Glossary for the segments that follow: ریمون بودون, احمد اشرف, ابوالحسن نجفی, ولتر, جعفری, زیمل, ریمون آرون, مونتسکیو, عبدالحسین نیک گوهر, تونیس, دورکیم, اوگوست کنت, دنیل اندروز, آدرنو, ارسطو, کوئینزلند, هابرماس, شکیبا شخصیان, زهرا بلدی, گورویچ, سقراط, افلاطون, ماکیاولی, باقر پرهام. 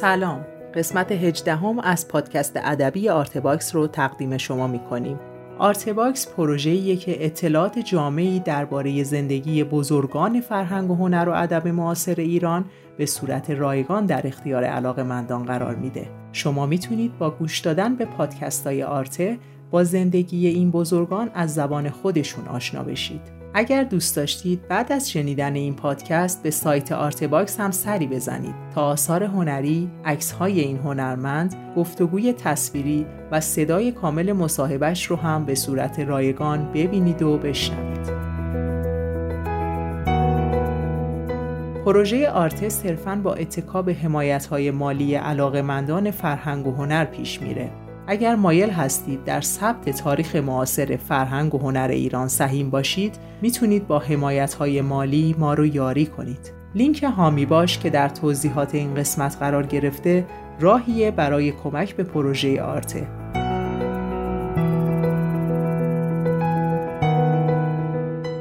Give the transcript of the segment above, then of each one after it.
سلام، قسمت 18 از پادکست ادبی آرتباکس رو تقدیم شما می‌کنیم. آرتباکس پروژه‌ایه که اطلاعات جامعی درباره زندگی بزرگان فرهنگ و هنر و ادب معاصر ایران به صورت رایگان در اختیار علاقه‌مندان قرار میده. شما میتونید با گوش دادن به پادکست‌های آرته با زندگی این بزرگان از زبان خودشون آشنا بشید. اگر دوست داشتید بعد از شنیدن این پادکست به سایت آرتباکس هم سری بزنید تا آثار هنری، عکس‌های این هنرمند، گفتگوی تصویری و صدای کامل مصاحبه‌اش رو هم به صورت رایگان ببینید و بشنوید. پروژه آرته صرفاً با اتکا به حمایت‌های مالی علاقه‌مندان فرهنگ و هنر پیش میره. اگر مایل هستید در ثبت تاریخ معاصر فرهنگ و هنر ایران سهیم باشید، میتونید با حمایت‌های مالی ما رو یاری کنید. لینک هامی باش که در توضیحات این قسمت قرار گرفته، راهیه برای کمک به پروژه آرته.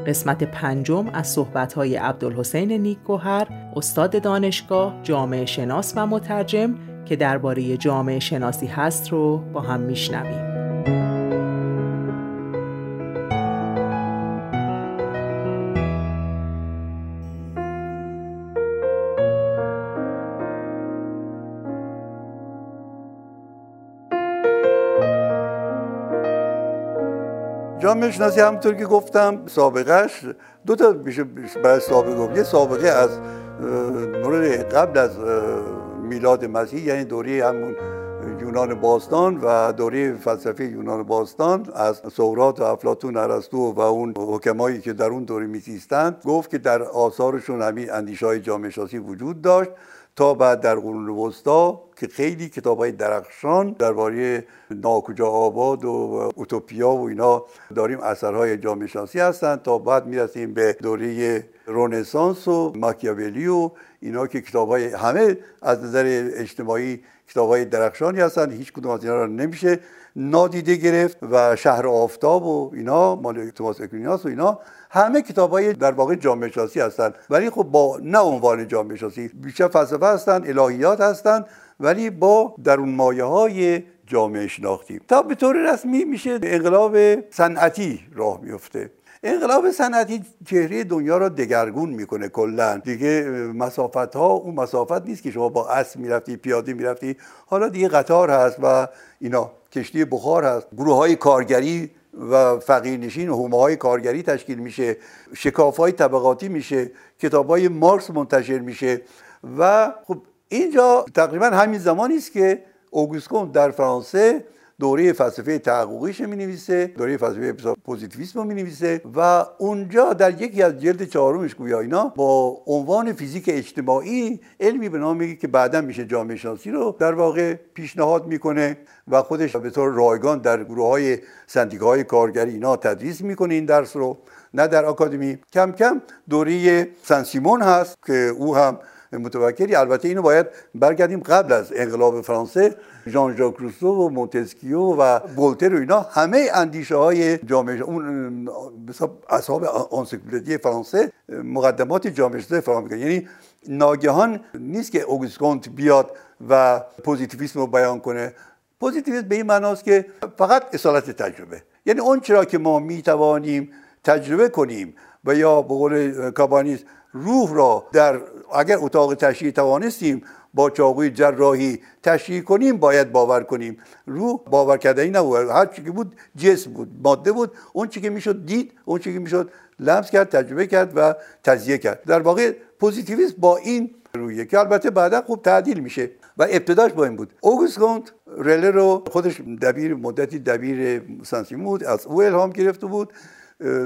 قسمت 5 از صحبت‌های عبدالحسین نیک گوهر، استاد دانشگاه، جامعه شناس و مترجم، که درباره جامعه شناسی هست رو با هم میشنویم. جامعه شناسی همونطور که گفتم سابقهش دو تا میشه. برای سابقه گفت یه سابقه از قبل از میلاد مسیح، یعنی دوره همون یونان باستان و دوره فلسفه یونان باستان، از سقراط و افلاطون، ارسطو و اون حکمایی که در اون دوره میزیستند، گفت که در آثارشون همین اندیشه‌های جامعه شناسی وجود داشت تا بعد در قرون وسطا که خیلی کتاب‌های درخشان درباره ناکجا آباد و اوتوپیا و اینا داریم، اثرهای جامعه شناسی هستند تا بعد میرسیم به دوره رنسانس و ماکیاولی و اینا که کتاب‌های همه از نظر اجتماعی کتاب‌های درخشانی هستند. هیچ کدوم از اینا رو نمیشه نادیده گرفت و شهر آفتاب و اینا مال توماس اکویناس و اینا همه کتاب‌های در واقع جامعه شناسی هستند، ولی خب با نه عنوان جامعه شناسی، بیشتر فلسفه هستند، الهیات هستند، ولی با درون مایه‌های جامعه شناختی. تا به طور رسمی میشه انقلاب صنعتی راه میفته. انقلاب صنعتی چهره دنیا را دگرگون میکنه کلا. دیگه مسافت‌ها اون مسافت نیست که شما با اسب میرفتی، پیاده میرفتی، حالا دیگه قطار هست و اینا، کشتی بخار هست، گروه‌های کارگری و فقیرنشین و حومه‌های کارگری تشکیل میشه، شکاف‌های طبقاتی میشه، کتاب‌های مارکس منتشر میشه و خب اینجا تقریبا همین زمانی است که اوگوست کنت در فرانسه دوره فلسفه تحققیش می‌نویسه، دوره فلسفه پوزیتیویسم رو می‌نویسه و اونجا در یکی از جلد 4 گویا اینا با عنوان فیزیک اجتماعی علمی به نام میگه که بعداً میشه جامعه شناسی رو در واقع پیشنهاد میکنه و خودش به طور رایگان در گروه‌های سندیکاهای کارگری اینا تدریس میکنه این درس رو، نه در آکادمی. کم کم دوره سان سیمون هست که او هم متوکلی، البته اینو باید برگردیم قبل از انقلاب فرانسه، ژان ژاک روسو و مونتسکیو و ولتر و اینا همه اندیشه‌های جامعه اون اصحاب انسیکلوپدی فرانسه مقدمات جامعه شناسی فرام، یعنی ناگهان نیست که اوگوست کنت بیاد و پوزیتیویسم رو بیان کنه. پوزیتیویسم به این معناست که فقط اصالت تجربه، یعنی اون چرا که ما میتوانیم تجربه کنیم و یا به قول کابانیس روح را در اگر اتاق تشریح توانستیم با چاقوی جراحی تشریح کنیم، باید باور کنیم. روح باور کردنی نبود، هر چی که بود جسم بود، ماده بود، اون چی که میشد دید، اون چی که میشد لمس کرد، تجربه کرد و تجزیه کرد. در واقع پوزیتیویسم با این رویه که البته بعدا خوب تعدیل میشه و ابتداش با این بود. اوگوست کنت رله رو خودش دبیر مدتی دبیر سان سیمون از او الهام گرفته بود.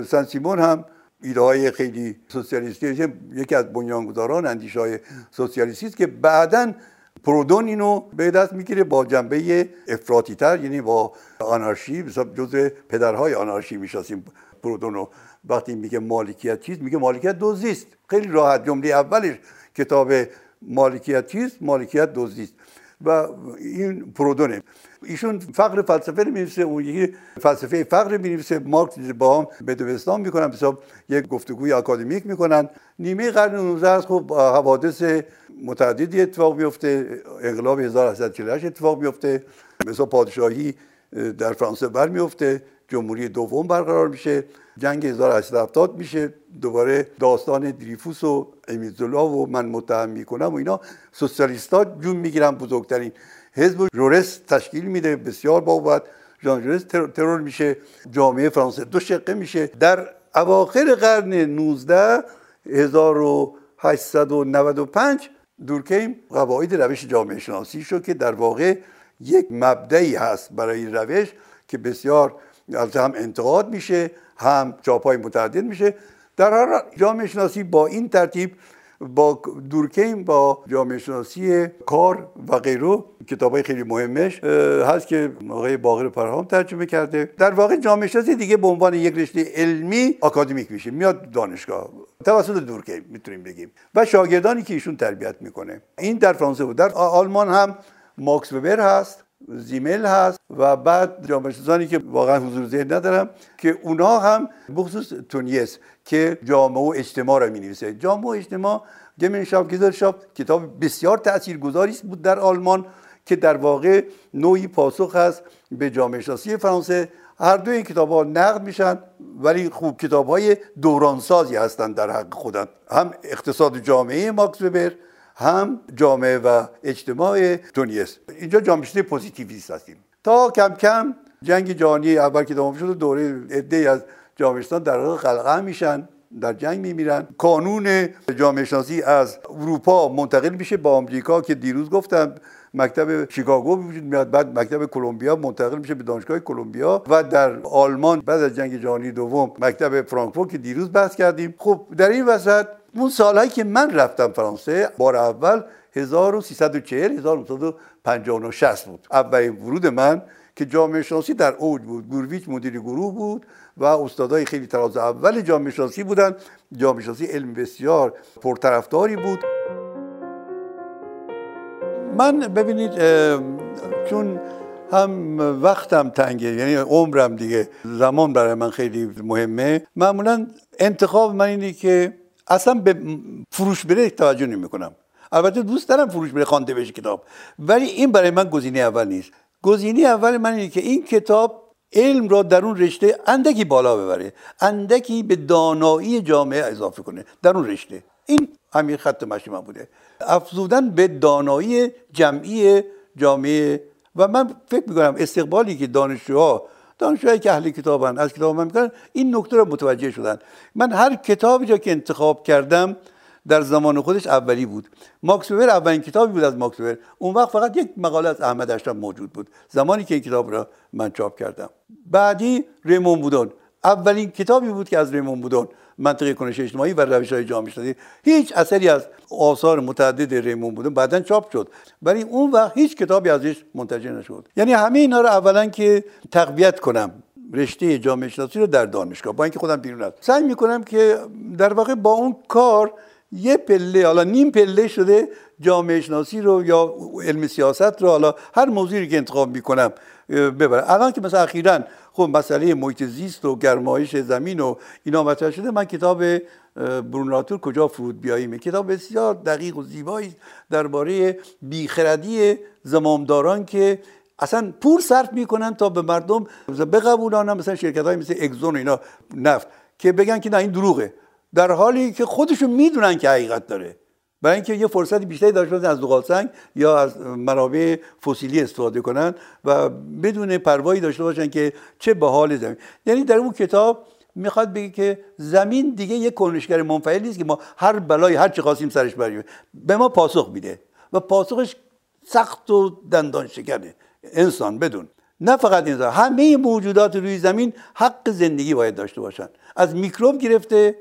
سان سیمون هم ایده‌های خیلی سوسیالیستی، یکی از بنیانگذاران اندیشه‌های سوسیالیستی است که بعداً پرودون اینو به دست می‌گیره با جنبه افراطی‌تر، یعنی با آنارشی، حساب جزء پدرهای آنارشی می‌شناسیم پرودون رو. وقتی میگه مالکیت چیست، میگه مالکیت دزدی است. خیلی راحت جمله اولش کتاب مالکیت چیست، مالکیت دزدی است و این پرودونه. ایشون فقر فلسفه می‌نویسه، اون یکی فلسفه فقر می‌نویسه، مارکس با هم به دوستان می‌کنن، حساب یک گفتگوی آکادمیک می‌کنن. نیمه قرن 19 خب حوادث متعددی اتفاق میفته. انقلاب 1848 اتفاق میفته، مثلا پادشاهی در فرانسه برمیفته، جمهوری دوم برقرار میشه، جنگ 1870 میشه، دوباره داستان دریفوس و امیدزولا و من متهم میکنم و اینا. سوسیالیست‌ها جون میگیرن، بزرگترین حزب ژورس تشکیل میده، بسیار باوبد. ژان ژورس ترور میشه، جامعه فرانسه دو شقه میشه. در اواخر قرن 19 1895 دورکیم قواعد روش جامعه شناسی شد که در واقع یک مبدعی هست برای روش که بسیار هم انتقاد میشه، هم چاپای متعدد میشه. در هر جامعه شناسی با این ترتیب، با دورکیم، با جامعه شناسی کار و غیره، کتابای خیلی مهمش هست که آقای باقر پرهام ترجمه کرده. در واقع جامعه شناسی دیگه به عنوان یک رشته علمی آکادمیک میشه، میاد دانشگاه توسط دورکیم میتونیم بگیم و شاگردانی که ایشون تربیت میکنه. این در فرانسه بود. در آلمان هم ماکس وبر هست، زیمل هست و بعد جامعه شناسانی که واقعا حضور ذهن ندارم که اونها هم بخصوص تونیس که جامعه و اجتماع را می‌نویسه. جامعه و اجتماع کتاب بسیار تاثیرگذاری بود در آلمان که در واقع نوعی پاسخ هست به جامعه شناسی فرانسه. هر دو این کتاب‌ها نقد میشن ولی خوب کتاب‌های دورانسازی هستند در حق خودن. هم اقتصاد جامعه ماکس وبر، هم جامعه و اجتماع تونیس. اینجا جامعه شناسی پوزیتیویست هستیم. تا کم کم جنگ جهانی اول که تمام شد، دوره عده‌ای از جامعه شناسان در واقع قلقم میشن، در جنگ میمیرن. کانون جامعه شناسی از اروپا منتقل میشه به آمریکا که دیروز گفتم مکتب شیکاگو وجود میاد، بعد مکتب کلمبیا منتقل میشه به دانشگاه کلمبیا و در آلمان بعد از جنگ جهانی دوم مکتب فرانکفورت که دیروز بحث کردیم. خب در این وسط اون سالهایی که من رفتم فرانسه بار اول 1340 1959 60 بود، اولین ورود من که جامعه شناسی در اوج بود. گورویچ مدیر گروه بود و استادای خیلی تراز اول جامعه شناسی بودند. جامعه شناسی علم بسیار پرطرفداری بود. من ببینید چون هم وقتم تنگه، یعنی عمرم دیگه، زمان برای من خیلی مهمه، معمولا انتخاب من اینه که اصلا به فروش بره توجه نمی‌کنم. البته دوست دارم فروش بره، خوانده بشه کتاب، ولی این برای من گزینه اول نیست. گزینه اول من اینه که این کتاب علم را در اون رشته اندکی بالا ببره، اندکی به دانایی جامعه اضافه کنه در اون رشته. این همین خط مشی من بوده، افزودن به دانایی جمعی جامعه. و من فکر می‌کنم استقبالی که دانشجوهایی که اهل کتابن از کتاب من میکنن این نکته رو متوجه شدن. من هر کتابی را که انتخاب کردم در زمان خودش اولی بود. ماکس وبر اولین کتابی بود از ماکس وبر. اون وقت فقط یک مقاله از احمد اشرف موجود بود زمانی که این کتاب را من چاپ کردم. بعدی ریمون بودون، اولین کتابی بود که از ریمون بودون، منطق کنش اجتماعی و روش‌های جامعه شناسی. هیچ اثری از آثار متعدد ریمون بودون بعداً چاپ شد، ولی اون وقت هیچ کتابی ازش منتشر نشد. یعنی همه اینا رو اولاً که تقویت کنم رشته جامعه شناسی رو در دانشگاه، با اینکه خودم بیرون هستم سعی می‌کنم که در واقع با اون کار یه پله، حالا نیم پله شده، جامعه شناسی رو یا علم سیاست رو، حالا هر موضوعی که انتخاب میکنم ببرم. الان که مثلا اخیراً خب مسئله محیط زیست و گرمایش زمین و اینا مطرح شده، من کتاب برنار اتور کجا فرود بیاییم، کتاب بسیار دقیق و زیبایی درباره بیخردی زمامداران که اصلا پول صرف میکنن تا به مردم بقبولانن، مثلا شرکت‌های مثل اگزون و اینا نفت، که بگن که نه این دروغه، در حالی که خودشون میدونن که حقیقت داره، برای اینکه یه فرصت بیشتری داشته باشن از زغال سنگ یا از منابع فسیلی استفاده کنن و بدون پروایی داشته باشن که چه به حال زمین. یعنی در اون کتاب میخواد بگه که زمین دیگه یک کنشگر منفعل نیست که ما هر بلایی هر چی خواستیم سرش بریم، به ما پاسخ میده و پاسخش سخت و دندان شکنه. انسان بدون، نه فقط انسان، همه موجودات روی زمین حق زندگی باید داشته باشن، از میکروب گرفته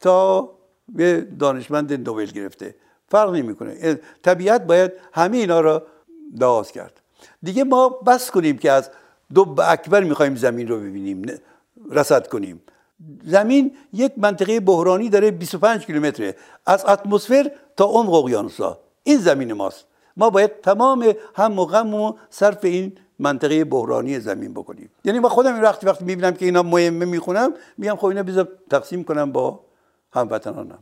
تا به دانشمند نوبل گرفته، فرق نمیکنه. طبیعت باید همه اینا را لحاظ کرد. دیگه ما بس کنیم که از دو اکبر میخوایم زمین رو ببینیم، رصد کنیم. زمین یک منطقه بحرانی داره، 25 کیلومتره از اتمسفر تا عمق اقیانوس‌ها. این زمین ماست. ما باید تمام هم و غم و صرف این منطقه بحرانی زمین بکنیم. یعنی ما خودم این وقتی میبینم که اینا مهمه میخونم، میگم خب اینا بذار تقسیم کنم با هموطنانم.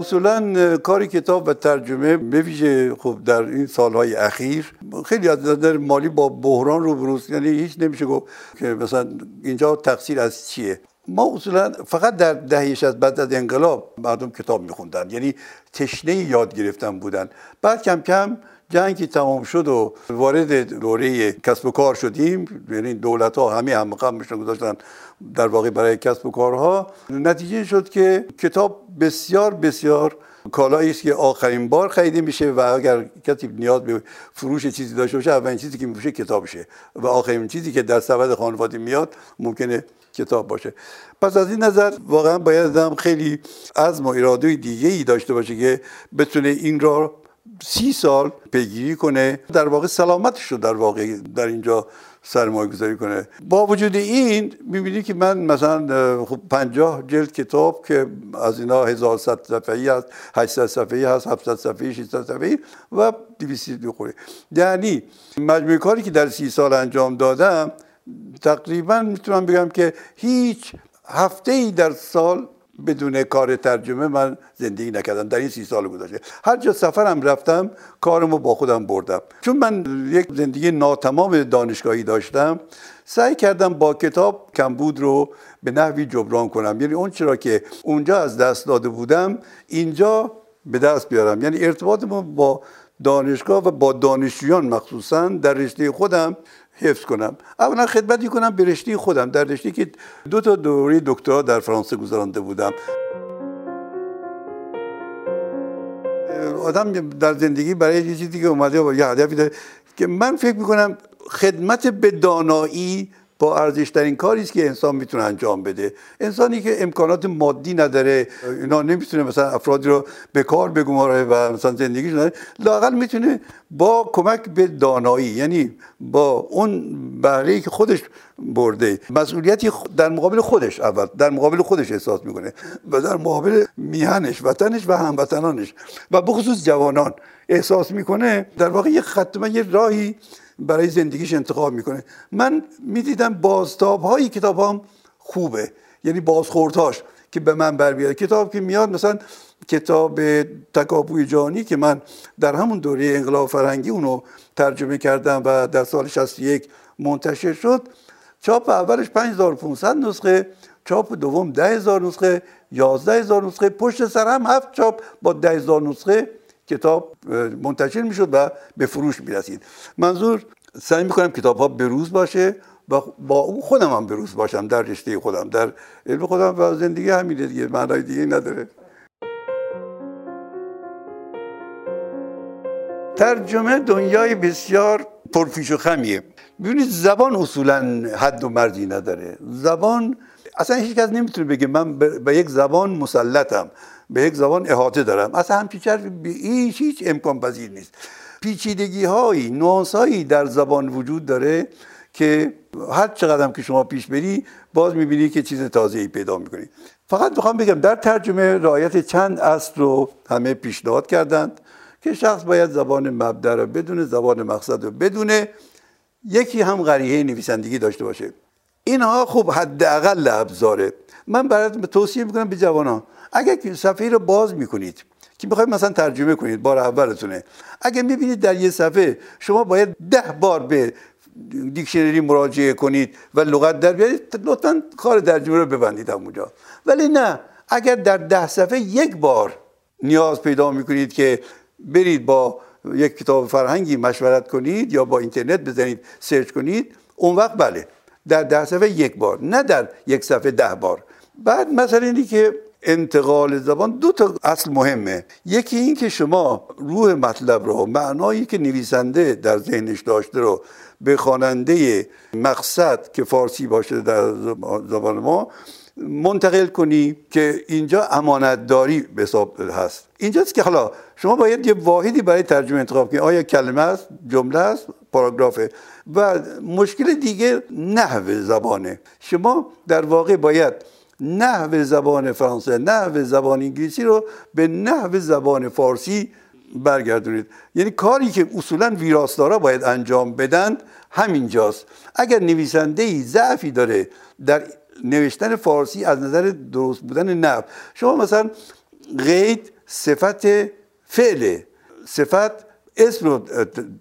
اصولا کار کتاب و ترجمه به ویژه خب در این سالهای اخیر خیلی از نظر مالی با بحران روبروست، یعنی هیچ نمیشه گفت که مثلا اینجا تقصیر از چیه. ما اصولا فقط در دهه 60 بعد از انقلاب مردم کتاب میخوندن، یعنی تشنه یاد گرفتن بودن. بعد کم کم جنگی تمام شد و وارد دوره کسب و کار شدیم، یعنی دولت‌ها همه هم‌قمشون گذاشتن در واقع برای کسب و کارها. نتیجه شد که کتاب بسیار بسیار کالایی است که آخرین بار خریده میشه و اگر کسی نیاز به فروش چیزی داشته باشه اولین چیزی که میفروشه کتابشه و آخرین چیزی که در سبد خانواده میاد ممکنه کتاب باشه. پس از این نظر واقعا باید آدم خیلی عزم و اراده دیگه‌ای داشته باشه که بتونه این را 30 سال پیگیری کنه، در واقع سلامتش رو در واقع در اینجا سرمایه‌گذاری کنه. با وجود این می‌بینی که من مثلا خب 50 جلد کتاب که از اینا 1100 صفحه‌ای هست، 800 صفحه‌ای هست، 700 صفحه‌ای، 600 صفحه‌ای و 200 بخوره. یعنی مجموعه کاری که در 30 سال انجام دادم تقریبا میتونم بگم که هیچ هفته‌ای در سال بدون کار ترجمه من زندگی نکردم در این 30 سال گذشته. هر جا سفرم رفتم کارمو با خودم بردم. چون من یک زندگی ناتمام دانشگاهی داشتم، سعی کردم با کتاب کمبود رو به نحوی جبران کنم، یعنی اون چرا که اونجا از دست داده بودم اینجا به دست بیارم. یعنی ارتباطمون با دانشگاه و با دانشجویان مخصوصا در رشته خودم حفظ کنم. اولا خدمتی کنم به رشته خودم، در رشته که 2 تا دوره دکترا در فرانسه گذرانده بودم. آدم در زندگی برای یه چیزی که اومده و یه هدفی داره که من فکر می‌کنم خدمت به دانایی با ارزشترین کاری است که انسان میتونه انجام بده. انسانی که امکانات مادی نداره، اینا نمیتونه مثلا افرادی رو به کار بگماره و مثلا زندگیش نداره، لااقل میتونه با کمک به دانایی، یعنی با اون بهره‌ای که خودش برده، مسئولیتی در مقابل خودش، اول در مقابل خودش احساس میکنه و در مقابل میهنش، وطنش و هموطنانش و به خصوص جوانان احساس میکنه، در واقع یه خاتمه، یه راهی برای زندگیش انتخاب میکنه. من میدیدم بازتاب‌های کتابام خوبه، یعنی بازخوردهاش که به من بر بیاد. کتاب که میاد مثلا کتاب تکاپوی جانی که من در همون دوره انقلاب فرهنگی اونو ترجمه کردم و در سال 61 منتشر شد، چاپ اولش 5500 نسخه، چاپ دوم 10000 نسخه، 11000 نسخه، پشت سر هم 7 چاپ با 10000 نسخه کتاب منتشر میشد و به فروش میرسید. منظور سعی میکنم کتاب ها به روز باشه و با اون خودم هم به روز باشم در رشته خودم، در علم خودم و زندگی. همینه دیگه، معنای دیگه نداره. ترجمه دنیای بسیار پرفیش و خمیه. ببینید زبان اصولا حد و مرزی نداره. زبان اصلا هیچ کس نمیتونه بگه من به یک زبان مسلطم، به یک زبان احاطه دارم. اصلا همچین چیزی به هیچ امکان پذیر نیست. پیچیدگی‌هایی، نوانس‌هایی در زبان وجود داره که هر چقدر هم که شما پیش بری باز می‌بینی که چیز تازه‌ای پیدا می‌کنی. فقط می‌خوام بگم در ترجمه رعایت چند اصل رو همه پیشنهاد کردند که شخص باید زبان مبدأ رو بدونه، زبان مقصد رو بدونه، یکی هم قریحه نویسندگی داشته باشه. اینها خوب حداقل ابزاره. من براتون توصیه می‌کنم به جوانان، اگر صفحه رو باز می‌کنید که می‌خواید مثلا ترجمه کنید بار اولتونه، اگر می‌بینید در یه صفحه شما باید 10 بار به دیکشنری مراجعه کنید و لغت در بیارید، لطفاً کار ترجمه رو ببندید همونجا. ولی نه، اگر در 10 صفحه 1 بار نیاز پیدا می‌کنید که برید با یک کتاب فرهنگی مشورت کنید یا با اینترنت بزنید سرچ کنید، اون وقت بله، در 10 صفحه 1 بار، نه در 1 صفحه 10 بار. بعد مثلا اینی که انتقال زبان 2 تا اصل مهمه. یکی این که شما روح مطلب رو، معنایی که نویسنده در ذهنش داشته رو به خواننده مقصد که فارسی باشه در زبان ما منتقل کنی که اینجا امانتداری به حساب هست. اینجاست که حالا شما باید یه واحدی برای ترجمه انتخاب کنید، آیا کلمه است، جمله است، پاراگرافه. و مشکل دیگه نحو زبانه. شما در واقع باید نحو زبان فرانسه، نحو زبان انگلیسی رو به نحو زبان فارسی برگردونید. یعنی کاری که اصولا ویراستارا باید انجام بدن همینجاست. اگر نویسنده‌ای ضعفی داره در نوشتن فارسی از نظر درست بودن نحو، شما مثلا قید صفت فعله، صفت اسم رو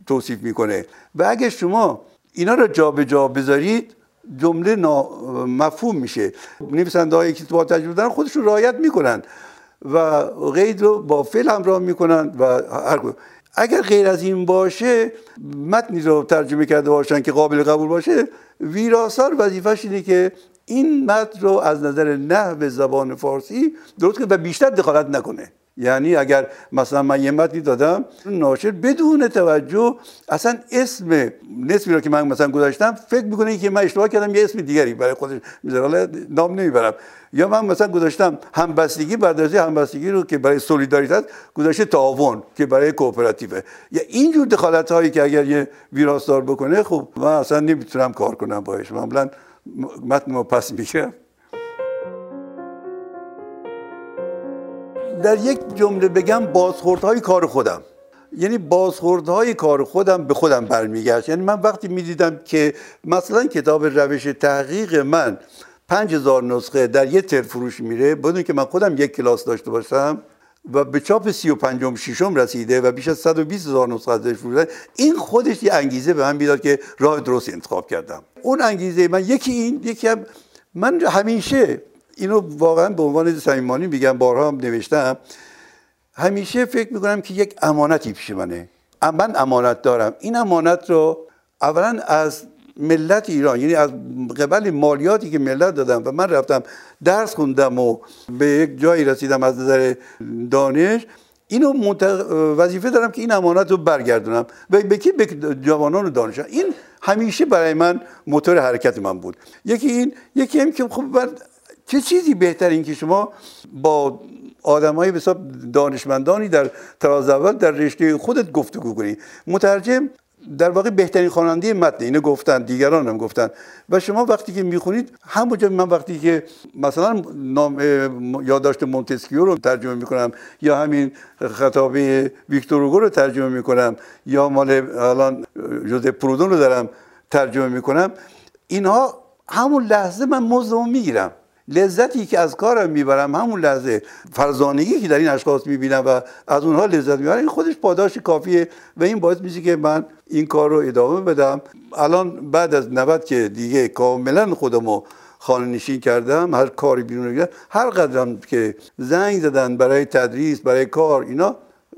توصیف میکنه و اگه شما اینا رو جا به جا بذارید جمله نامفهوم میشه. نویسنده هایی که با تجربه دارن خودشون رعایت میکنن و قید رو با فعل همراه میکنن و اگر غیر از این باشه متنی رو ترجمه کرده باشن که قابل قبول باشه، ویراستار وظیفه‌ش اینه که این متن رو از نظر نحو زبان فارسی درست کنه و بیشتر دخالت نکنه. یعنی اگر مثلا من یه متنی دادم، ناشر بدون توجه اصلا اسم نسبی رو که من مثلا گذاشتم فکر میکنه که من اشتباه کردم یه اسم دیگری برای خودش میذاره، حالا نام نمیبرم. یا من مثلا گذاشتم همبستگی، برداشت همبستگی رو که برای سولیداریته است گذاشته تعاون که برای کوآپراتیوه. یا اینجور دخالت هایی که اگر یه ویراستار بکنه، خب من اصلا نمیتونم کار کنم باهاش، معمولا متن رو پس میگیرم. در یک جمله بگم بازخوردهای کار خودم، یعنی بازخوردهای کار خودم به خودم برمیگشت. یعنی من وقتی میدیدم که مثلا کتاب روش تحقیق من 5000 نسخه در یک تر فروش میره بدون که من خودم یک کلاس داشته باشم و به چاپ 35م 6م رسیده و بیش از 120000 نسخه ازش فروش شده، این خودش یه انگیزه به من میداد که راه درست انتخاب کردم. اون انگیزه من یکی این، یکی هم من همیشه اینو واقعا به عنوان صمیمانه میگم، بارها هم نوشتم، همیشه فکر میکنم که یک امانتی پیش منه، من امانت دارم. این امانت رو اولا از ملت ایران، یعنی از قبل مالیاتی که ملت دادم و من رفتم درس خوندم و به یک جایی رسیدم از نظر دانش، اینو وظیفه دارم که این امانت رو برگردونم و به کی؟ به جوانان و دانشان. این همیشه برای من موتور حرکت من بود. یکی این، یکی هم که خب چه چیزی بهتر این که شما با آدمای به حساب دانشمندانی در تراز اول در رشته خودت گفتگو کنی. مترجم در واقع بهترین خواننده متن، اینو گفتن، دیگران هم گفتن و شما وقتی که میخونید همونجا. من وقتی که مثلا یادداشت مونتسکیو رو ترجمه میکنم یا همین خطابه ویکتور هوگو رو ترجمه میکنم یا مال الان ژوزپ پرودون رو دارم ترجمه میکنم، اینها همون لحظه من مزدمو میگیرم. لذتی که از کارم میبرم همون لحظه، فرزانگی که در این اشخاص میبینم و از اونها لذت میبرم، این خودش پاداش کافیه و این باعث میشه که من این کار رو ادامه بدم. الان بعد از 90 که دیگه کاملا خودمو خانه نشین کردم، هر کاری بیرون گرفتم، هر قدرم که زنگ زدن برای تدریس، برای کار، اینا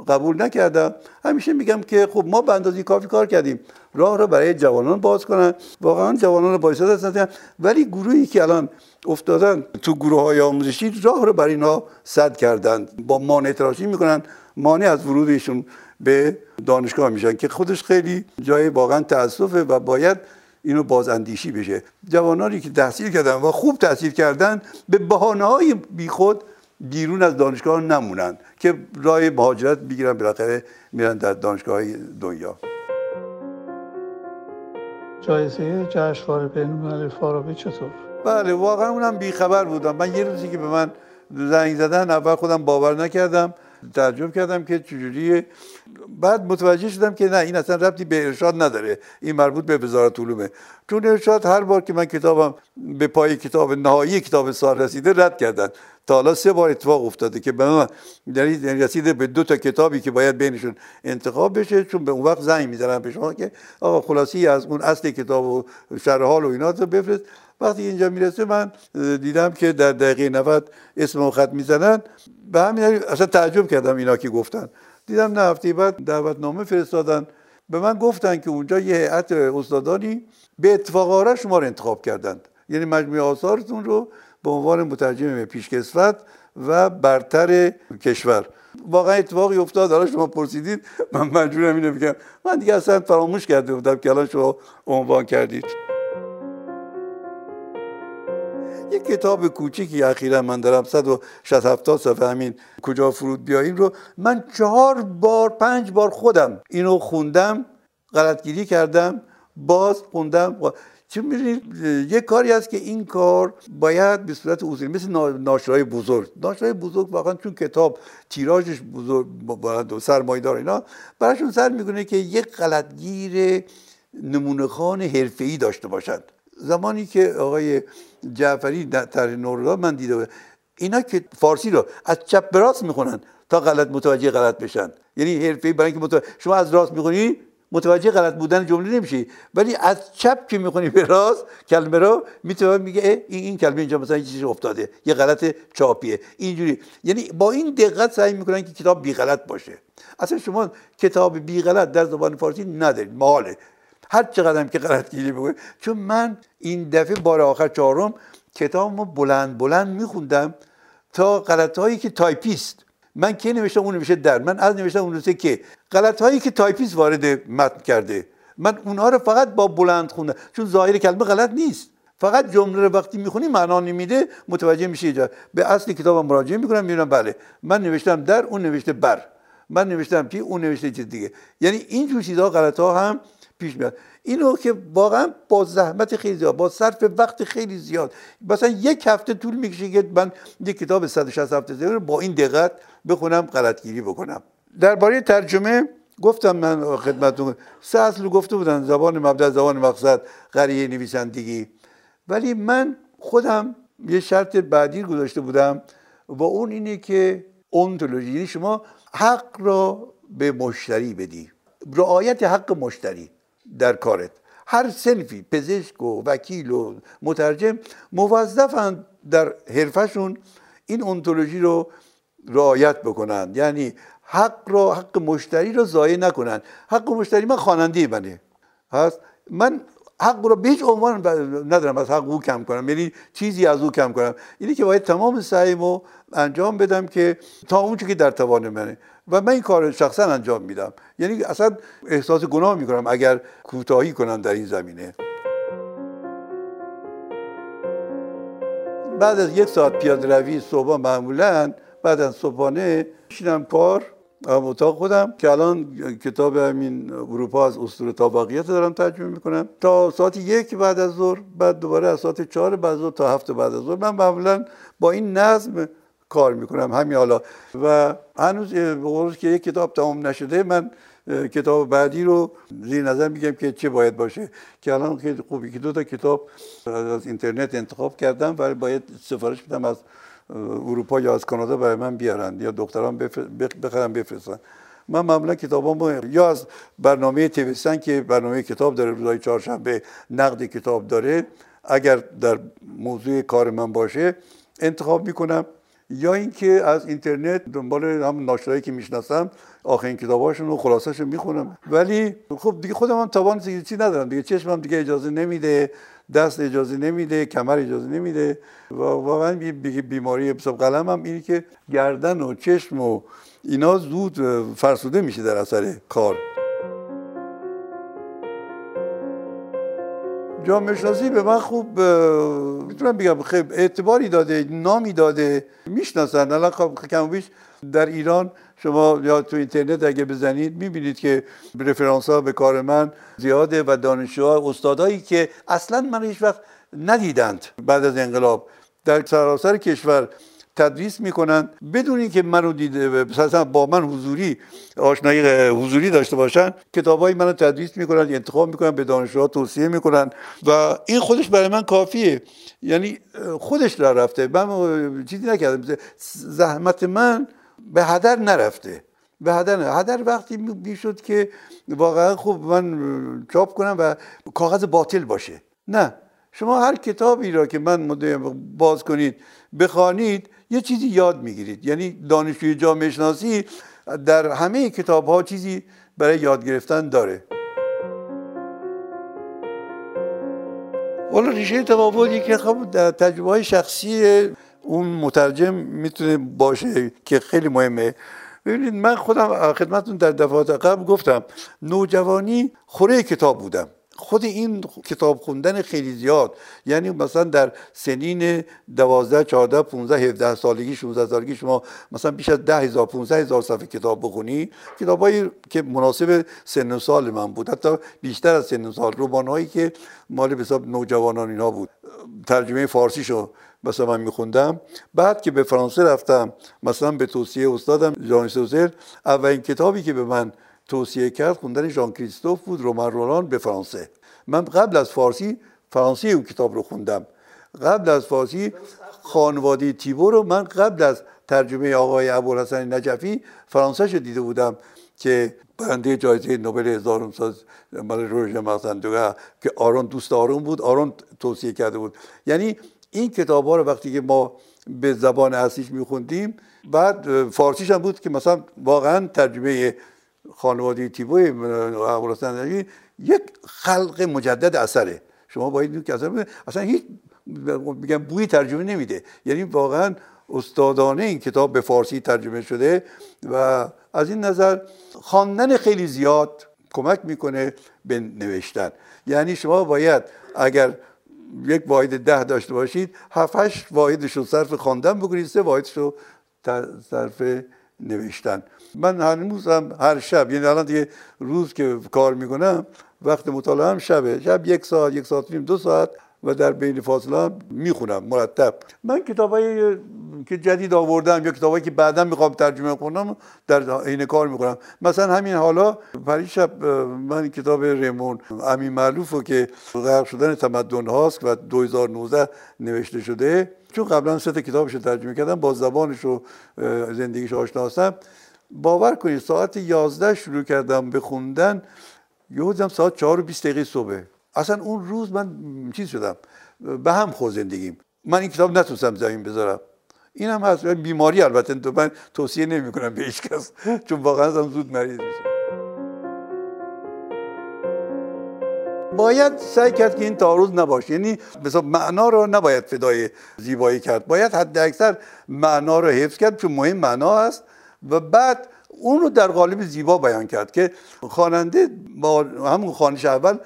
قبول نکردم. همیشه میگم که خب ما به اندازه کافی کار کردیم، راه رو برای جوانان باز کنن. واقعا جوانان رو باعث هستن، ولی گروهی که الان افتادن تو گروه‌های آموزشی راه رو برای اینا سد کردن، با مانع تراشی میکنن، مانع از ورودشون به دانشگاه میشن که خودش خیلی جای واقعا تأسفه و باید اینو بازاندیشی بشه. جوانانی که تحصیل کردن و خوب تحصیل کردن به بهانه‌های بیخود بیرون از دانشگاه نمونن که راه مهاجرت بگیرن، بالاخره میرن در دانشگاه‌های دنیا. جایزه جشنواره بین‌المللی فارابی چطور؟ بله، واقعا اونم بیخبر بودم. من یه روزی که به من زنگ زدن، اول خودم باور نکردم، تعجب کردم که چجوریه، بعد متوجه شدم که نه، این اصلا ربطی به ارشاد نداره، این مربوط به وزارت علومه. چون ارشاد هر بار که من کتابم به پای کتاب نهایی کتاب سال رسیده رد کردن، تا حالا 3 بار اتفاق افتاده که به من رسیده به 2 تا کتابی که باید بینشون انتخاب بشه، چون به اون وقت زنگ میزنن به شما که آقا خلاصی از اون اصل کتاب و شرح حال و اینا رو بفرست. وقتی اینجا میرسه من دیدم که در دقیقه 90 اسم و خط میزنن، به همین اصلا تعجب کردم اینا که گفتن. دیدم نه، هفته بعد دعوتنامه فرستادن، به من گفتن که اونجا یه هیئت استادانی به اتفاق آرا شما رو انتخاب کردند، یعنی مجموعه آثارتون رو به عنوان مترجم پیشکسوت و برتر کشور. واقعا اتفاقی افتاد. حالا شما پرسیدید، من مجبورم اینو بگم، من دیگه اصلا فراموش کرده بودم که الان شما عنوان کردید. یک کتاب کوچیکی اخیرا من دارم 160-70 صفحه، همین کجا فرود بیاییم رو من 4 بار 5 بار خودم اینو خوندم، غلطگیری کردم، باز خوندم. چون می‌بینید یک کاری هست که این کار باید به صورت اصولی، مثل ناشرای بزرگ، واقعا چون کتاب تیراژش بزرگ و سرمایه‌دار، اینا براشون سر می‌کنه که یک غلطگیر نمونه‌خوان حرفه‌ای داشته باشند. زمانی که آقای جعفری در طرح نور را من دیده بودم، اینا که فارسی رو از چپ به راست میخونن تا غلط متوجه غلط بشن، یعنی حرفه‌ای برای اینکه شما از راست میخونی متوجه غلط بودن جمله نمیشی، ولی از چپ که میخونی به راست کلمه رو میتونه میگه این کلمه اینجا مثلا یه چیزی افتاده، یه غلط چاپیه اینجوری. یعنی با این دقت سعی میکنن که کتاب بی غلط باشه. اصلا شما کتاب بی غلط در زبان فارسی ندارید، محاله. هر چقدرم که غلطگیری بکنید. چون من این دفعه بار آخر چهارم کتابمو بلند بلند میخوندم تا غلطهایی که تایپیست، من که نوشتم اون نوشته در، من از نوشتم اون نوشته که، غلطهایی که تایپیست وارد متن کرده، من اونها رو فقط با بلند خوندم، چون ظاهر کلمه غلط نیست، فقط جمله رو وقتی میخونی معنا نمیده، متوجه میشه اینجا. به اصل کتابم مراجعه میکنم میبینم بله من نوشتم در، اون نوشته بر، من نوشتم که، اون نوشته چیز دیگه. یعنی این جور چیزا غلطها هم پیش میاد. اینو که واقعا با زحمت خیلی زیاد، با صرف وقت خیلی زیاد، مثلا یک هفته طول میکشه که من یک کتاب 160 هفته رو با این دقت بخونم، غلطگیری بکنم. درباره ترجمه گفتم من خدمتتون، سه اصل گفته بودن، زبان مبدأ، زبان مقصد، قریه نویسندگی. ولی من خودم یه شرط بعدی گذاشته بودم و اون اینه که اونتولوژی، یعنی شما حق را به مشتری بدی، رعایت حق مشتری در کارت. هر صنفی، پزشک و وکیل و مترجم، موظفند در حرفشون این انتولوژی رو رعایت بکنند، یعنی حق مشتری رو ضایع نکنند. حق مشتری من خواننده منه هست، من حق رو به هیچ عنوان ندارم از حق او کم کنم، یعنی چیزی از او کم کنم. اینی که باید تمام سعیمو انجام بدم که تا اونچه که در توان منه، و من این کار شخصا انجام میدم، یعنی اصلا احساس گناه میکنم اگر کوتاهی کنم در این زمینه. بعد از یک ساعت پیاده روی صبح، معمولا بعد از صبحانه میشینم کار اتاق خودم که الان کتاب همین اروپا از اسطوره تا واقعیت دارم ترجمه میکنم، تا ساعت یک بعد از ظهر، بعد دوباره از ساعت 4 بعد از ظهر تا 7 بعد از ظهر من معمولا با این نظم کار میکنم همین حالا. و هنوز به قول که یک کتاب تمام نشده، من کتاب بعدی رو زیر نظر میگم که چه باید باشه، که الان خیلی خوبی که 2 تا کتاب از اینترنت انتخاب کردم و باید سفارش بدم از اروپا یا از کانادا برای من بیارن یا دکتران بخرن بفرستن. من معمولا کتابامو یا از برنامه تلویزیون که برنامه کتاب داره روزهای چهارشنبه نقد کتاب داره، اگر در موضوع کار من باشه انتخاب میکنم، یا اینکه از اینترنت دنبال هم ناشرایی که میشناسم آخرین کتاباشون و خلاصه‌اشون میخونم. ولی خب دیگه خودم هم توان چیزی ندارم دیگه، چشمم دیگه اجازه نمیده، دست اجازه نمیده، کمر اجازه نمیده، و واقعا بیماری حساب قلمم اینه که گردن و چشم و اینا زود فرسوده میشه در اثر کار. جامعه شناسی به من خوب میتونم بگم خیلی اعتباری داده، نامی داده، میشناسن. الان کم و بیش در ایران شما یا تو اینترنت اگه بزنید میبینید که رفرانس ها به کار من زیاده و دانشجوها، استادایی که اصلا من هیچ وقت ندیدند بعد از انقلاب در سراسر کشور تدریس میکنن بدون اینکه منو دیده، مثلا با من حضوری آشنایی حضوری داشته باشن، کتابای منو تدریس میکنن، انتخاب میکنن، به دانشجوها توصیه میکنن، و این خودش برای من کافیه، یعنی خودش راه رفته، من چیزی نکردم، زحمت من به هدر نرفته. به هدر وقتی میشد که واقعا خوب من چاپ کنم و کاغذ باطل باشه. نه، شما هر کتابی را که من باز کنید بخوانید یه چیزی یاد میگیرید، یعنی دانشجوی جامعه شناسی در همه کتاب‌ها چیزی برای یاد گرفتن داره. اون ریشه تفاوتی که خب در تجربه‌های شخصی اون مترجم میتونه باشه که خیلی مهمه. ببینید من خودم خدمتتون در دفعات قبل گفتم نوجوانی خوره کتاب بودم. خود این کتاب خوندن خیلی زیاد، یعنی مثلا در سنین 12 14 15 17 سالگی 16 سالگی شما مثلا بیش از 10000 15000 صفحه کتاب بخونی، کتابایی که مناسب سن و سال من بود، حتی بیشتر از سن و سال، رمان‌هایی که مال به حساب نوجوانان اینا بود، ترجمه فارسی شو مثلا من میخوندم. بعد که به فرانسه رفتم مثلا به توصیه استادم ژان سوزیه، اولین کتابی که به من توصیه کرد خوندن ژان کریستوف بود، رومن رولان، به فرانسه. من قبل از فارسی فرانسه اون کتاب رو خوندم قبل از فارسی خانواده تیبو رو من قبل از ترجمه آقای ابوالحسن نجفی فرانسه‌شو دیده بودم که برنده جایزه نوبل 1000 مال روژ مازندوگا که آرون دوست آرون بود، آرون توصیه کرده بود. یعنی این کتاب‌ها رو وقتی که ما به زبان اصلیش می‌خوندیم، بعد فارسیش هم بود که مثلا واقعا ترجمه خانواده تیبو ابوالحسن نجفی یک خلق مجدد اثره. شما باید که اصلا هیچ میگم بوی ترجمه نمیده، یعنی واقعا استادانه این کتاب به فارسی ترجمه شده و از این نظر خواندن خیلی زیاد کمک میکنه به نوشتن. یعنی شما باید اگر یک واحد 10 داشته باشید، 7-8 واحدش رو صرف خواندن بکنید، 3 واحدش رو صرف نوشتن. من هنوز هم هر شب، یعنی الان دیگه روز که کار میکنم، وقت مطالعه هم شبه، شب 1 ساعت، 1 ساعت و نیم، 2 ساعت و در بین فاصله هم میخونم مرتب. من کتابایی که جدید آوردم یا کتابایی که بعدا میخوام ترجمه کنم در این کار میکنم. مثلا همین حالا پریشب من کتاب ریمون امین معلوف که غرق شدن تمدن هاست و 2019 نوشته شده، چون قبلا 3 تا کتابش ترجمه کردم، با زبانش و زندگیش آشنا هستم. باور کنید ساعت 11 شروع کردم به خوندن، یهو ساعت 4:20 صبح. اصلا اون روز من چیز شدم، به هم خورد زندگیم. من این کتاب نتونستم زمین بذارم. این هم هست بیماری، البته تو من توصیه نمی کنم به هیچ کس، چون واقعا هم زود مریض میشه. باید سعی کرد که این تعارض نباشه، یعنی مثلا معنا رو نباید فدای زیبایی کرد، باید حد اکثر معنا رو حفظ کرد چون مهم معنا است و بعد اون رو در قالب زیبا بیان کرد که خواننده با همون خوانش اول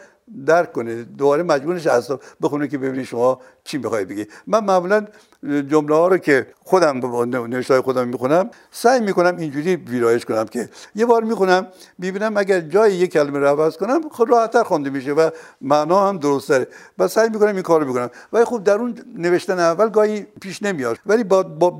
درک کنه، دوباره مجبورش اصلا بخونه که ببینید شما چی میخوای بگی. من معمولا جمله ها رو که خودم نوشته‌های خودم میخونم سعی میکنم اینجوری ویرایش کنم که یه بار میخونم ببینم اگر جای یک کلمه رو عوض کنم خود راحت‌تر خوانده میشه و معنا هم درست‌تره و سعی میکنم این کارو بکنم. ولی خب در اون نوشتن اول گاهی پیش نمیاد، ولی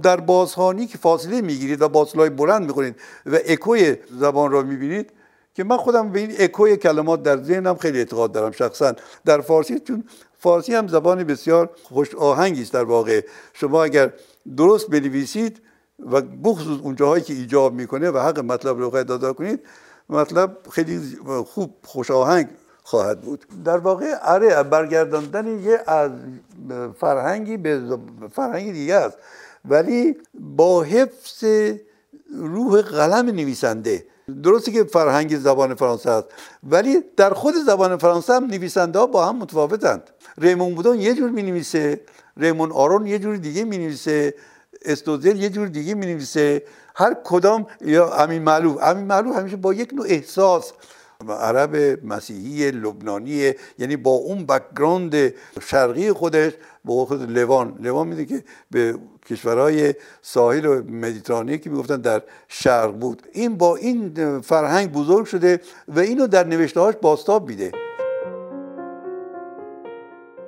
در بازخوانی که فاصله میگیرید و باصلای بلند میخونید و اکوی زبان رو میبینید، که من خودم به این اکوی کلمات در ذهنم خیلی اعتقاد دارم شخصا در فارسی، چون فارسی هم زبان بسیار خوش آهنگی است. در واقع شما اگر درست بنویسید و بخصوص اون جاهایی که ایجاب میکنه و حق مطلب رو قید دادا کنید، مطلب خیلی خوب خوش آهنگ خواهد بود. در واقع اره برگرداندن یه از فرهنگی به فرهنگ دیگه است، ولی با حفظ روح قلم نویسنده. درسته که فرهنگ زبان فرانسه است، ولی در خود زبان فرانسه هم نویسنده ها با هم متفاوتند. ریمون بودون یه جور می نویسه، ریمون آرون یه جور دیگه می نویسه، استوزل یه جور دیگه می نویسه، هر کدام. یا امین معلوف همیشه با یک نوع احساس عرب مسیحی لبنانی، یعنی با اون بک‌گراند شرقی خودش، با خود لوان میده که به کشورهای ساحل و مدیترانه که میگفتن در شرق بود، این با این فرهنگ بزرگ شده و اینو در نوشته‌هاش بازتاب میده.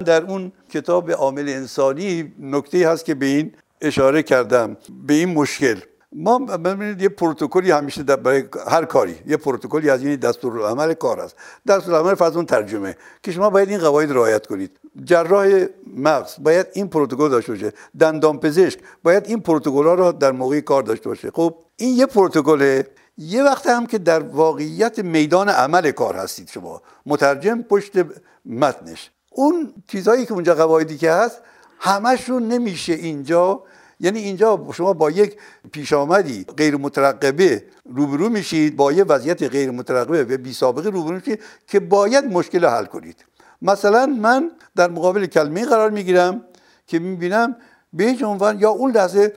در اون کتاب عامل انسانی نکته‌ای هست که به این اشاره کردم، به این مشکل. ما ببینید یه پروتکلی همیشه برای هر کاری، یه پروتکلی از این دستورالعمل کار است. دستورالعمل فرض ترجمه که شما باید این قواعد رعایت کنید. جراح مغز باید این پروتکل داشته باشه، دندانپزشک باید این پروتکل‌ها را در موقع کار داشته باشه. خب این یه پروتکله. یه وقت هم که در واقعیت میدان عمل کار هستید، شما مترجم پشت متنش، اون چیزایی که اونجا قواعدی که هست همش رو نمیشه اینجا. یعنی اینجا شما با یک پیشامدی غیر مترقبه روبرو میشید، با یک وضعیت غیر مترقبه و بی سابقه روبرو میشید که باید مشکل رو حل کنید. مثلا من در مقابل کلمه قرار میگیرم که میبینم به هیچ عنوان یا اون لحظه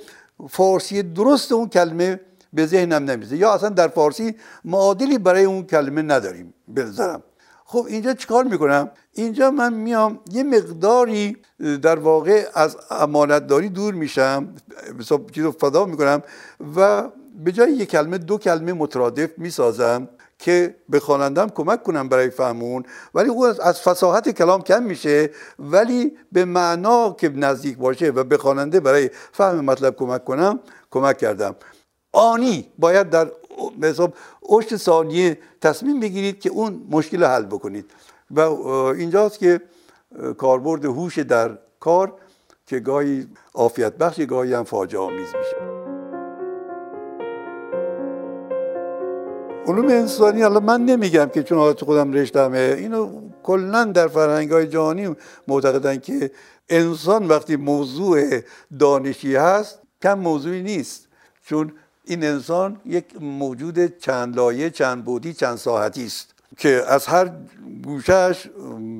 فارسی درست اون کلمه به ذهنم نمیزه یا اصلا در فارسی معادلی برای اون کلمه نداریم بذارم. خب اینجا چیکار میکنم؟ اینجا من میام یه مقداری در واقع از امانتداری دور میشم، چیز رو فدا میکنم و به جای یک کلمه 2 کلمه مترادف میسازم که به خوانندم کمک کنم برای فهمون، ولی او از فصاحت کلام کم میشه ولی به معنا که نزدیک باشه و به خواننده برای فهم مطلب کمک کردم. آنی باید در به حساب اوج ثانیه تصمیم بگیرید که اون مشکل رو حل بکنید و اینجاست که کاربرد هوش در کار که گاهی عافیت بخش گاهی هم فاجعه آمیز میشه. علوم انسانی، حالا من نمیگم که چون حالت خودم رشتمه، اینو کلا در فرهنگ‌های جهانی معتقدن که انسان وقتی موضوع دانشی هست کم موضوعی نیست، چون این انسان یک موجود چند لایه، چند بعدی، چند ساحتی است که از هر گوشهش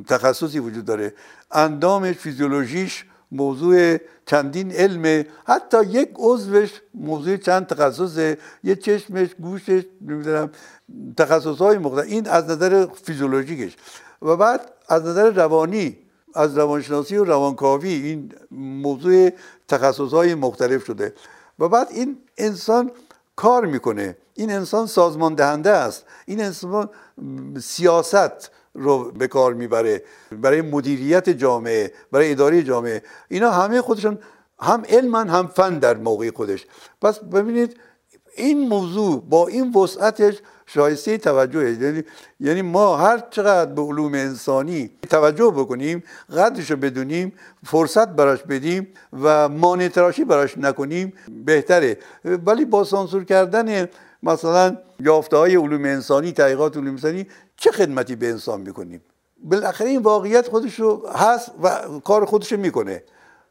تخصصی وجود داره. اندام فیزیولوژیش موضوع چندین علمه، حتی یک عضوش موضوع چند تخصصه، یه چشمش، گوشش، نمیدونم تخصص‌های مختلف. این از نظر فیزیولوژیکش. و بعد از نظر روانی، از روانشناسی و روانکاوی این موضوع تخصص‌های مختلف شده. و بعد این انسان کار میکنه، این انسان سازمان دهنده است، این انسان سیاست رو به کار میبره برای مدیریت جامعه، برای اداره جامعه. اینا همه خودشون هم علمن هم فن در موقع خودش. پس ببینید این موضوع با این وسعتش شایسته توجهه. یعنی ما هر چقدر به علوم انسانی توجه بکنیم، قدرش رو بدونیم، فرصت براش بدیم و مانع تراشی براش نکنیم بهتره. ولی با سانسور کردن مثلا یافته‌های علوم انسانی، تحقیقات علوم انسانی، چه خدمتی به انسان میکنیم؟ بالاخره این واقعیت خودش رو هست و کار خودش میکنه.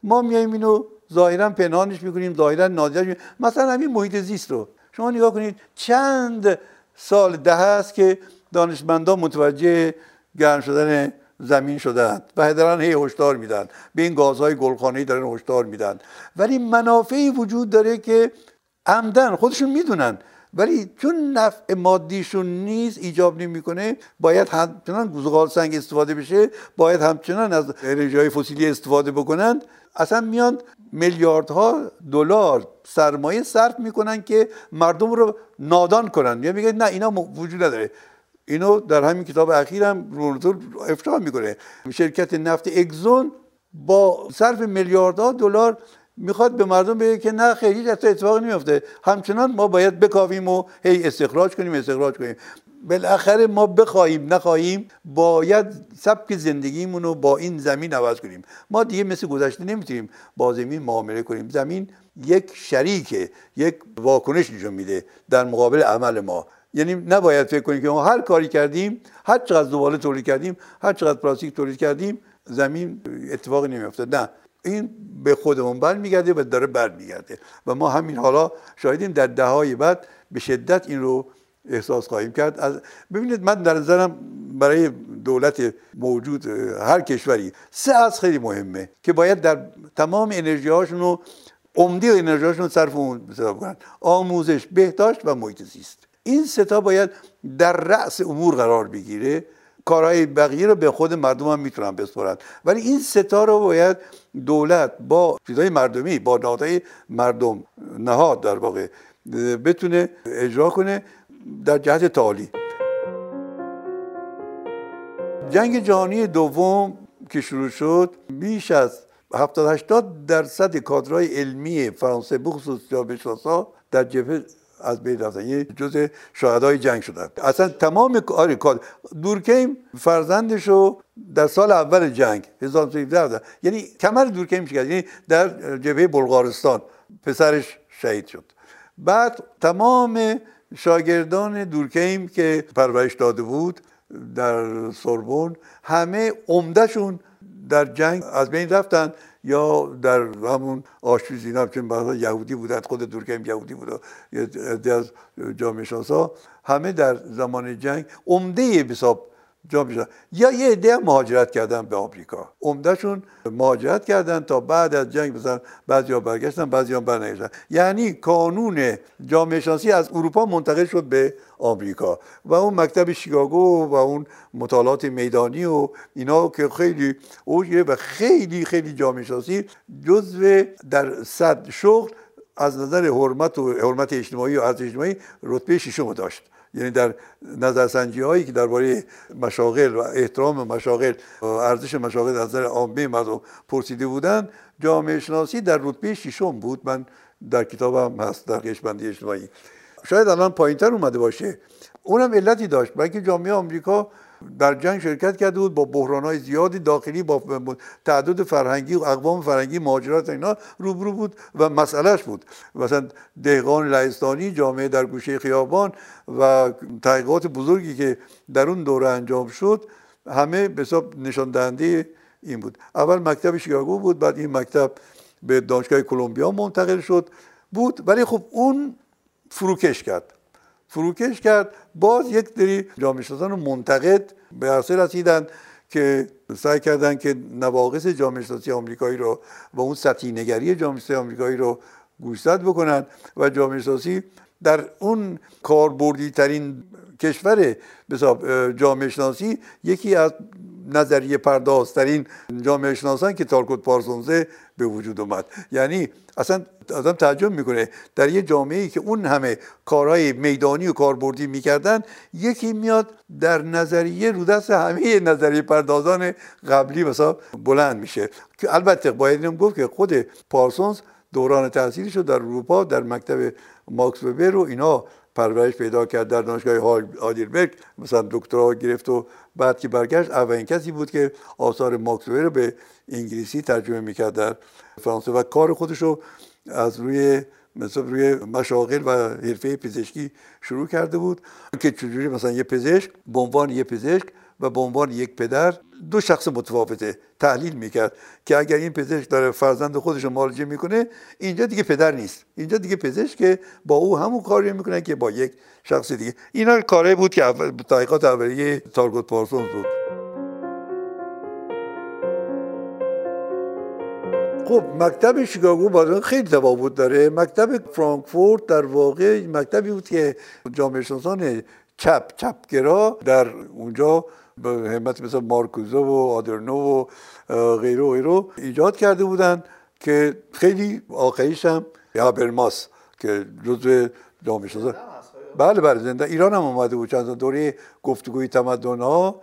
ما میایم اینو ظاهرا پنهانش میکنیم، ظاهرا نادیدش میکنیم. مثلا همین محیط زیست رو شما نگاه کنید، چند سال ده است که دانشمندان متوجه گرم شدن زمین شدند و دارن هی هشدار میدن، به این گازهای گلخانه‌ای دارن هشدار میدن، ولی منافعی وجود داره که عمدن خودشون میدونن، ولی چون نفع مادیشون نیست ایجاب نمیکنه. باید همچنان گوزغال سنگ استفاده بشه، باید همچنان از انرژی‌های فسیلی استفاده بکنند. اصلا میان میلیاردها دلار سرمایه صرف میکنن که مردم رو نادان کنن. یا میگن نه اینا وجود نداره. اینو در همین کتاب اخیرم رونتور افشا میکنه. شرکت نفت اگزون با صرف میلیاردها دلار میخواد به مردم بگه که نه خیر، هیچ اتفاقی نمیفته، همچنان ما باید بکاویم و هی استخراج کنیم. بالاخره ما بخوایم نخواهیم باید سبک زندگیمون رو با این زمین عوض کنیم. ما دیگه مثل گذشته نمیتونیم با زمین معامله کنیم. زمین یک شریکه، یک واکنش نشون میده در مقابل عمل ما. یعنی نباید فکر کنیم که ما هر کاری کردیم، هر چقدر زباله تولید کردیم، هر چقدر پلاستیک تولید کردیم، زمین اتفاقی نمیفته. نه، این به خودمون برمیگرده و داره برمیگرده و ما همین حالا شاهدیم. در دههای بعد به شدت این رو احساس خواهیم کرد. ببینید من در نظرم برای دولت موجود هر کشوری 3 خیلی مهمه که باید در تمام انرژی‌هاشون و عمده انرژی‌هاشون صرف اون بکنن: آموزش، بهداشت و محیط زیست. این 3 باید در رأس امور قرار بگیره. کارهای بقیه رو به خود مردم هم میتونن بسپارن، ولی این 3 رو باید دولت با چیزهای مردمی، با نهادهای مردم، نهاد در واقع، بتونه اجرا کنه در جهت تعالی. جنگ جهانی دوم که شروع شد، بیش از 70-80% کادرهای علمی فرانسه بخصوص جامعه‌شناسا در جبهه از بین رفتن، یه جزء شهدای جنگ شدن. اصلا تمام کار دورکیم فرزندش رو در سال اول جنگ 1917، یعنی کمر دورکیم شکست، یعنی در جبهه بلغارستان پسرش شهید شد. بعد تمام شاگردان دورکیم که پرورش داده بود در سوربن، همه عمدهشون در جنگ از بین رفتن یا در همون آشویز. اینا چون بعضا یهودی بودند، خود دورکیم یهودی بود، یا از جامعه شناسا همه در زمان جنگ عمده به حساب جامعه شناسا، یا یه عده مهاجرت کردن به آمریکا. عمدهشون مهاجرت کردن تا بعد از جنگ، مثلا بعضیا برگشتن، بعضیا برنگشتن. یعنی کانون جامعه شناسی از اروپا منتقل شد به آمریکا و اون مکتب شیکاگو و اون مطالعات میدانی و اینا که خیلی اوجه و خیلی جامعه شناسی جزو در صد شغل از نظر حرمت اجتماعی و ارزش اجتماعی رتبه 6 داشت. یعنی در نظرسنجی هایی که درباره مشاغل و احترام مشاغل، ارزش مشاغل از نظر عامه مردم پرسیده بودن، جامعه شناسی در رتبه 6 بود. من در کتابم هست، در قشبندی اجتماعی. شاید الان پایینتر اومده باشه. اونم علتی داشت، بلکه جامعه آمریکا در جنگ شرکت کرده بود، با بحران‌های زیادی داخلی، با تعدد فرهنگی و اقوام فرهنگی، مهاجرت اینا روبرو بود و مسئلهش بود. مثلا دهقان لهستانی، جامعه در گوشه خیابان و تحقیقات بزرگی که در اون دوره انجام شد همه به حساب نشان دهنده این بود. اول مکتب شیکاگو بود، بعد این مکتب به دانشگاه کلمبیا منتقل شد بود، ولی خب اون فروکش کرد. باز یک دری جامعه شناسان رو منتقد به عرصه رسیدند که سعی کردند که نواقص جامعه شناسی آمریکایی رو و اون سطحی نگری جامعه شناسی آمریکایی رو گوشزد بکنند و جامعه شناسی در اون کاربردی ترین کشور به حساب جامعه شناسی یکی از نظریه پردازترین جامعه شناسان که تالکوت پارسونز به وجود اومد. یعنی اصلا آدم تعجب میکنه در یه جامعه‌ای که اون همه کارهای میدانی و کاربردی میکردن، یکی میاد در نظریه رو دست همه نظریه پردازان قبلی مثلا بلند میشه. که البته باید اینم گفت که خود پارسونز دوران تحصیلش رو در اروپا در مکتب ماکس وبر و اینا پرورش پیدا کرد، در دانشگاه هایدلبرگ مثلا دکترا گرفت و بعد که برگشت اولین کسی بود که آثار ماکس وبر رو به انگلیسی ترجمه میکرد در فرانسه و کار خودش رو از روی مشاغل و حرفه پزشکی شروع کرده بود که چجوری مثلا یه پزشک به عنوان یه پزشک و به عنوان یک پدر دو شخص متفاوته تحلیل میکرد که اگر این پزشک داره فرزند خودش رو معالجه میکنه، اینجا دیگه پدر نیست، اینجا دیگه پزشکه، با او همون کاری میکنن که با یک شخص دیگه. اینا کاری بود که تحقیقات اولیه تالکوت پارسونز بود. خب مکتب شیکاگو باز خیلی تفاوت داره. مکتب فرانکفورت در واقع مکتبی بود که جامعه شناسان چپگرا در اونجا به همت مثل مارکوز و آدرنو و غیره ایجاد کرده بودند که خیلی آخریش هم هابرماس که جزو جامعه شناسان بله زنده ایران هم اومده بود، چند دوره گفتگوی تمدن‌ها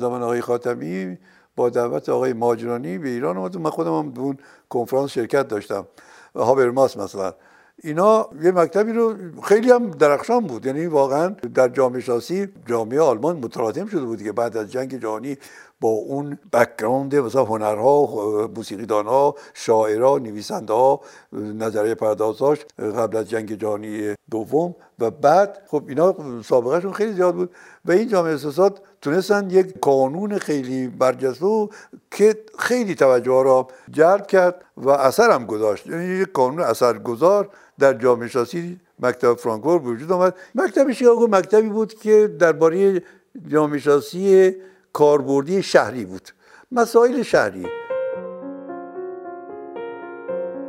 زمان آقای خاتمی با دعوت آقای ماجرانی به ایران اومد. من خودم هم به اون کنفرانس شرکت داشتم. هابرماس مثلا اینا یه مکتبی رو خیلی هم درخشان بود، یعنی واقعا در جامعه شناسی جامعه آلمان متلاطم شده بود که بعد از جنگ جهانی با اون بک‌گراند مثلا هنرها، موسیقیدانها، شاعرها، نویسنده‌ها، نظریه پردازهاش قبل از جنگ جهانی دوم و بعد خب اینا سابقهشون خیلی زیاد بود و این جامعه شناسات تونستن یک قانون خیلی برجسته که خیلی توجه را جلب کرد و اثر هم گذاشت، یعنی یک قانون اثرگذار در جامعه شناسی مکتب فرانکفورت وجود آمد. مکتب شیکاگو مکتبی بود که درباره جامعه شناسی کاربردی شهری بود، مسائل شهری.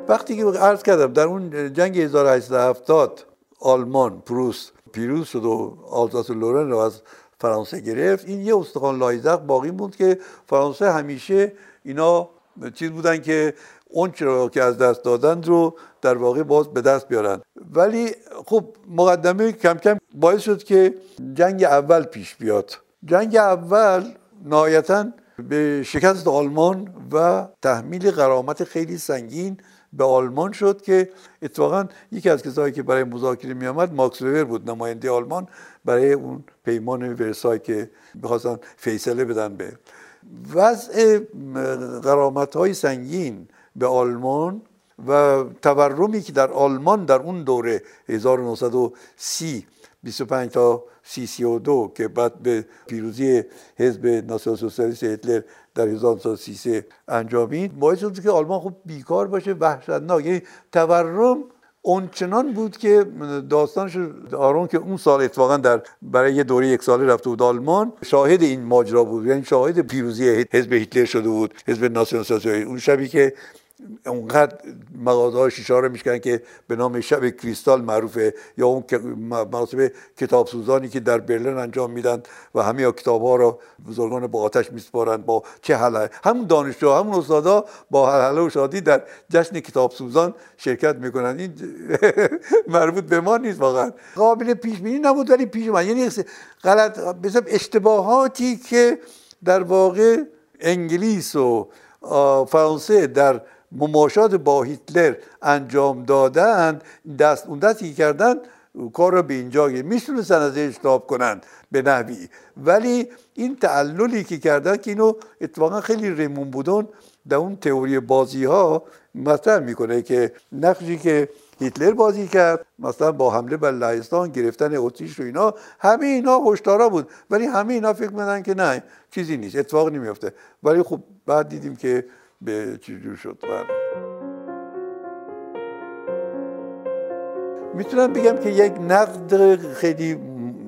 وقتی که عرض کردم در اون جنگ 1870 آلمان پروس پیروز شد و آلزاس و لورن رو از فرانسه گرفت، این یه استخوان لایزق باقی موند که فرانسه همیشه اینا چیز بودن که اون چرا که از دست دادن رو در واقع باز به دست بیارن. ولی خب مقدمه کم کم باعث شد که جنگ اول پیش بیاد. جنگ اول نهایتاً به شکست آلمان و تحمیل غرامت خیلی سنگین به آلمان شد که اتفاقاً یکی از کسایی که برای مذاکره می آمد ماکس وبر بود، نماینده آلمان برای اون پیمان ورسای که می‌خواستن فیصله بدن به وضع غرامت‌های سنگین به آلمان و تورمی که در آلمان در اون دوره 1930 25 تا 32 که بعد به پیروزی حزب ناسیونال سوسیالیست هیتلر در 1933 انجامید، باعث شد که آلمان خب بیکار باشه، وحشتناک. یعنی تورم اونچنان بود که داستانش آرون که اون سال اتفاقا برای یه دوره یک ساله رفته بود آلمان، شاهد این ماجرا بود، یعنی شاهد پیروزی حزب هیتلر شده بود، حزب ناسیونال سوسیالیست. اون شبی که اونقدر مغازه‌های شیشه رو میشکنن که به نام شب کریستال معروفه، یا اون مراسم کتابسوزانی که در برلین انجام میدن و همه کتاب‌ها رو بزرگان با آتش میسپارن، با چه حله همون دانشجوها، همون استادا با حله و شادی در جشن کتابسوزان شرکت میکنن. این مربوط به ما نیست، واقعا قابل پیش بینی نبود ولی پیش اومد. یعنی غلط به حساب اشتباهاتی که در واقع انگلیس و فرانسه در مماشات با هیتلر انجام دادن، اون دستی کردن کار رو به اینجا گیرد. میتونستن از اجتناب کنن به نحوی، ولی این تعللی که کردن که اینو اتفاقا خیلی ریمون بودون در اون تئوری بازی ها مطرح میکنه که نقشی که هیتلر بازی کرد مثلا با حمله بر لهستان، گرفتن اتریش و اینا، همه اینا هشدارا بود، ولی همه اینا فکر می‌کردن که نه چیزی نیست، اتفاق نمی‌افته، ولی خب بعد دیدیم که به چه جور شد. میتونم بگم که یک نقد خیلی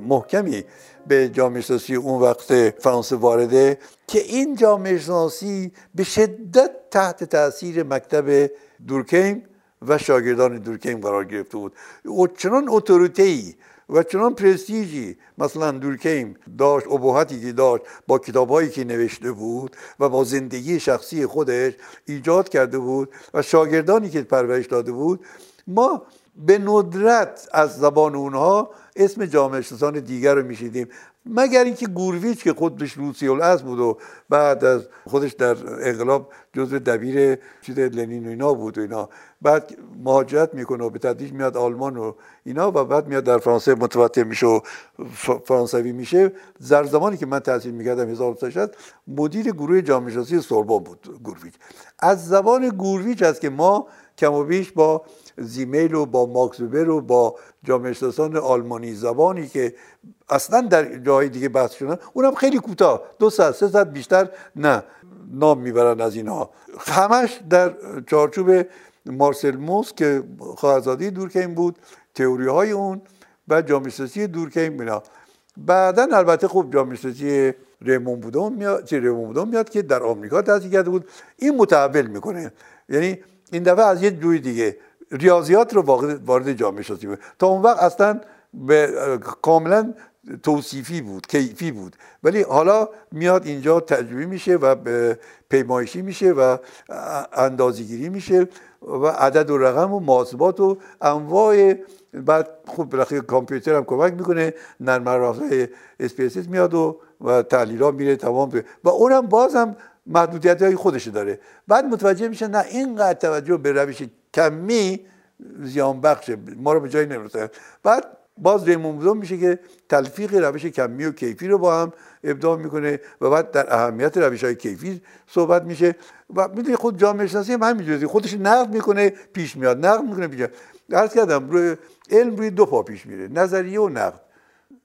محکمی به جامعه شناسی اون وقت فرانسه وارده که این جامعه شناسی به شدت تحت تاثیر مکتب دورکیم و شاگردان دورکیم قرار گرفته بود. و چنان اتوریته‌ای و چنان پرستیژی مثلا دورکیم داشت، ابهتی که داشت با کتابهایی که نوشته بود و با زندگی شخصی خودش ایجاد کرده بود و شاگردانی که پرورش داده بود، ما به ندرت از زبان اونها اسم جامعه شناسان دیگر رو میشیدیم، مگر اینکه گورویچ که خودش روسی الاصل بود و بعد از خودش در انقلاب جزو دبیر چیز لنین و اینا بود و اینا، بعد مهاجرت میکنه و به تدریج میاد آلمان و اینا و بعد میاد در فرانسه متوطن میشه و فرانسوی میشه. در زمانی که من تحصیل میکردم 1960 مدیر گروه جامعه شناسی سوربن بود گورویچ. از زبان گورویچ است که ما کم و بیش با زیمل و با ماکس وبر و با جامعه شناسان آلمانی زبانی که اصلا در جای دیگه بحث شدن، اونم خیلی کوتاه، 200-300 بیشتر نه، نام میبرن از اینها. همش در چارچوب مارسل موس که خواهرزاده دورکیم بود، تئوری های اون و جامعه شناسی دورکیم بنا. بعداً البته خوب جامعه شناسی ریمون بودون میاد که در آمریکا تحصیل کرده بود، این متحول میکنه، یعنی این دفعه از یه جوی دیگه ریاضیات رو وارد جامعه شناسی بود. تا اون وقت اصلا کاملا توصیفی بود، کیفی بود، ولی حالا میاد اینجا تجربی میشه و پیمایشی میشه و اندازه‌گیری میشه و عدد و رقم و محاسبات و انواع. بعد خب بالاخره کامپیوتر هم کمک میکنه، نرم افزار اسپیسیس میاد و تحلیل‌ها میره تمام و اونم بازم محدودیت‌های خودش داره. بعد متوجه میشه نه، اینقدر توجه به روش کمی زیان بخشه، ما رو به جایی نمیرسه. بعد باز ریمون بودون میشه که تلفیق روش کمی و کیفی رو با هم ابداع میکنه و بعد در اهمیت روش‌های کیفی صحبت میشه و میدونی خود جامعه شناسی هم همینجوری خودش نقد میکنه، پیش میاد، نقد میکنه، پیش میاد. عرض کردم روی علم روی دو پا پیش میره، نظریه و نقد.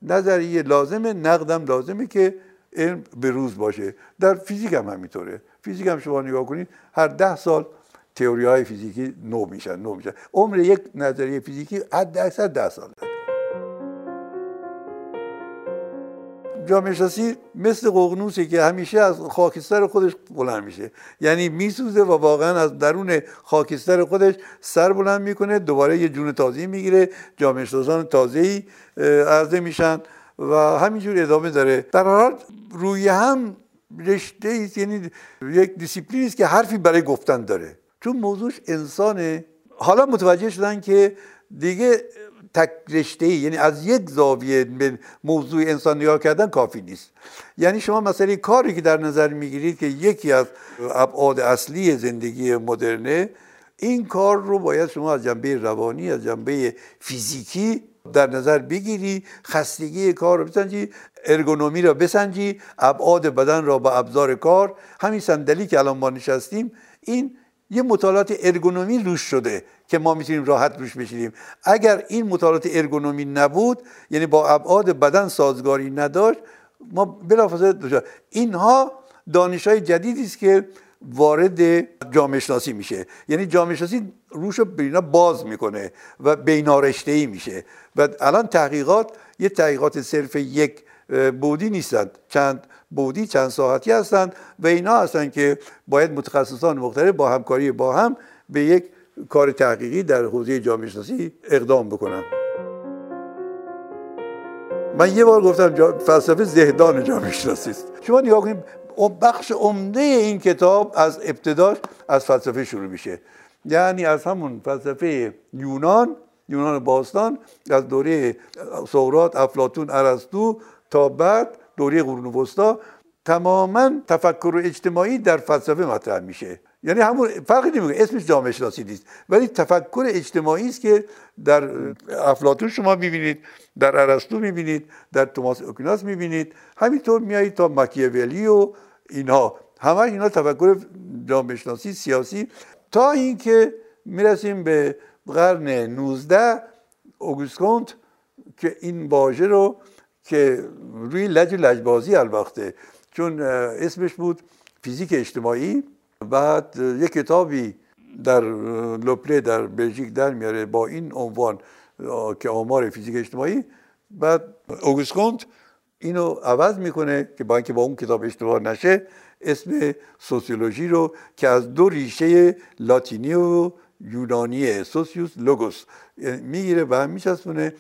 نظریه لازمه، نقدم لازمه که علم به روز باشه. در فیزیک هم همینطوره. فیزیک هم شما نگاه کنید هر 10 سال تئوری های فیزیکی نو میشن. عمر یک نظریه فیزیکی حداکثر 10 سال. جامعه شناسی مثل ققنوسی که همیشه از خاکستر خودش بلند میشه، یعنی میسوزه و واقعا از درون خاکستر خودش سر بلند میکنه، دوباره یه جون تازه میگیره، جامعه شناسان تازه‌ای عرضه میشن و همینجور ادامه داره. در هر حال روی هم رشته ایست، یعنی یک دیسیپلینی است که حرفی برای گفتن داره چون موضوعش انسانه. حالا متوجه شدن که دیگه تک رشته‌ای، یعنی از یک زاویه به موضوع انسان نگاه کردن کافی نیست. یعنی شما مسئله کاری که در نظر میگیرید که یکی از ابعاد اصلی زندگی مدرنه، این کار رو باید شما از جنبه روانی، از جنبه فیزیکی در نظر بگیری، خستگی کار رو بسنجی، ارگونومی را بسنجی، ابعاد بدن را با ابزار کار. همین صندلی که الان ما نشستیم، این یه مطالعات ارگونومی روش شده که ما میتونیم راحت روش بشینیم. اگر این مطالعات ارگونومی نبود، یعنی با ابعاد بدن سازگاری نداشت، ما بلافاصله دچار. اینها دانش‌های جدیدی است که وارد جامعه شناسی میشه، یعنی جامعه شناسی روشو بینا باز میکنه و بینارشته‌ای میشه. و الان تحقیقات یه تحقیقات صرف یک بودی نیستند، چند بودی، چند ساحتی هستند و اینا هستند که باید متخصصان مختلف با همکاری با هم به یک کار تحقیقی در حوزه جامعه شناسی اقدام بکنن. من یه بار گفتم فلسفه زهدان جامعه شناسی است. شما نگاه کنید بخش عمده این کتاب از ابتداش از فلسفه شروع میشه، یعنی از همون فلسفه یونان باستان، از دوره سقراط، افلاطون، ارسطو تا بعد دوره قرون وسطی، تماما تفکر اجتماعی در فلسفه مطرح میشه. یعنی همون فرقی نمیکنه، اسمش جامعه شناسی نیست، ولی تفکر اجتماعی است که در افلاطون شما می‌بینید، در ارسطو می‌بینید، در توماس اوکیناس می‌بینید، همینطور میایید تا ماکیاولی و اینها، همه اینا تفکر جامعه شناسی سیاسی، تا اینکه میرسیم به قرن 19 اوگوست کنت که این واژه رو که روی لج و لجبازی البته، چون اسمش بود فیزیک اجتماعی، بعد یک کتابی در لوپله در بلژیک در میاره با این عنوان که آمار فیزیک اجتماعی، بعد اوگوست کنت اینو عوض میکنه که با اینکه با اون کتاب اشتباه نشه، اسم سوسیولوژی رو که از دو ریشه لاتینی و یونانی سوسیوس لوگوس میگیره و هم میچسبونه.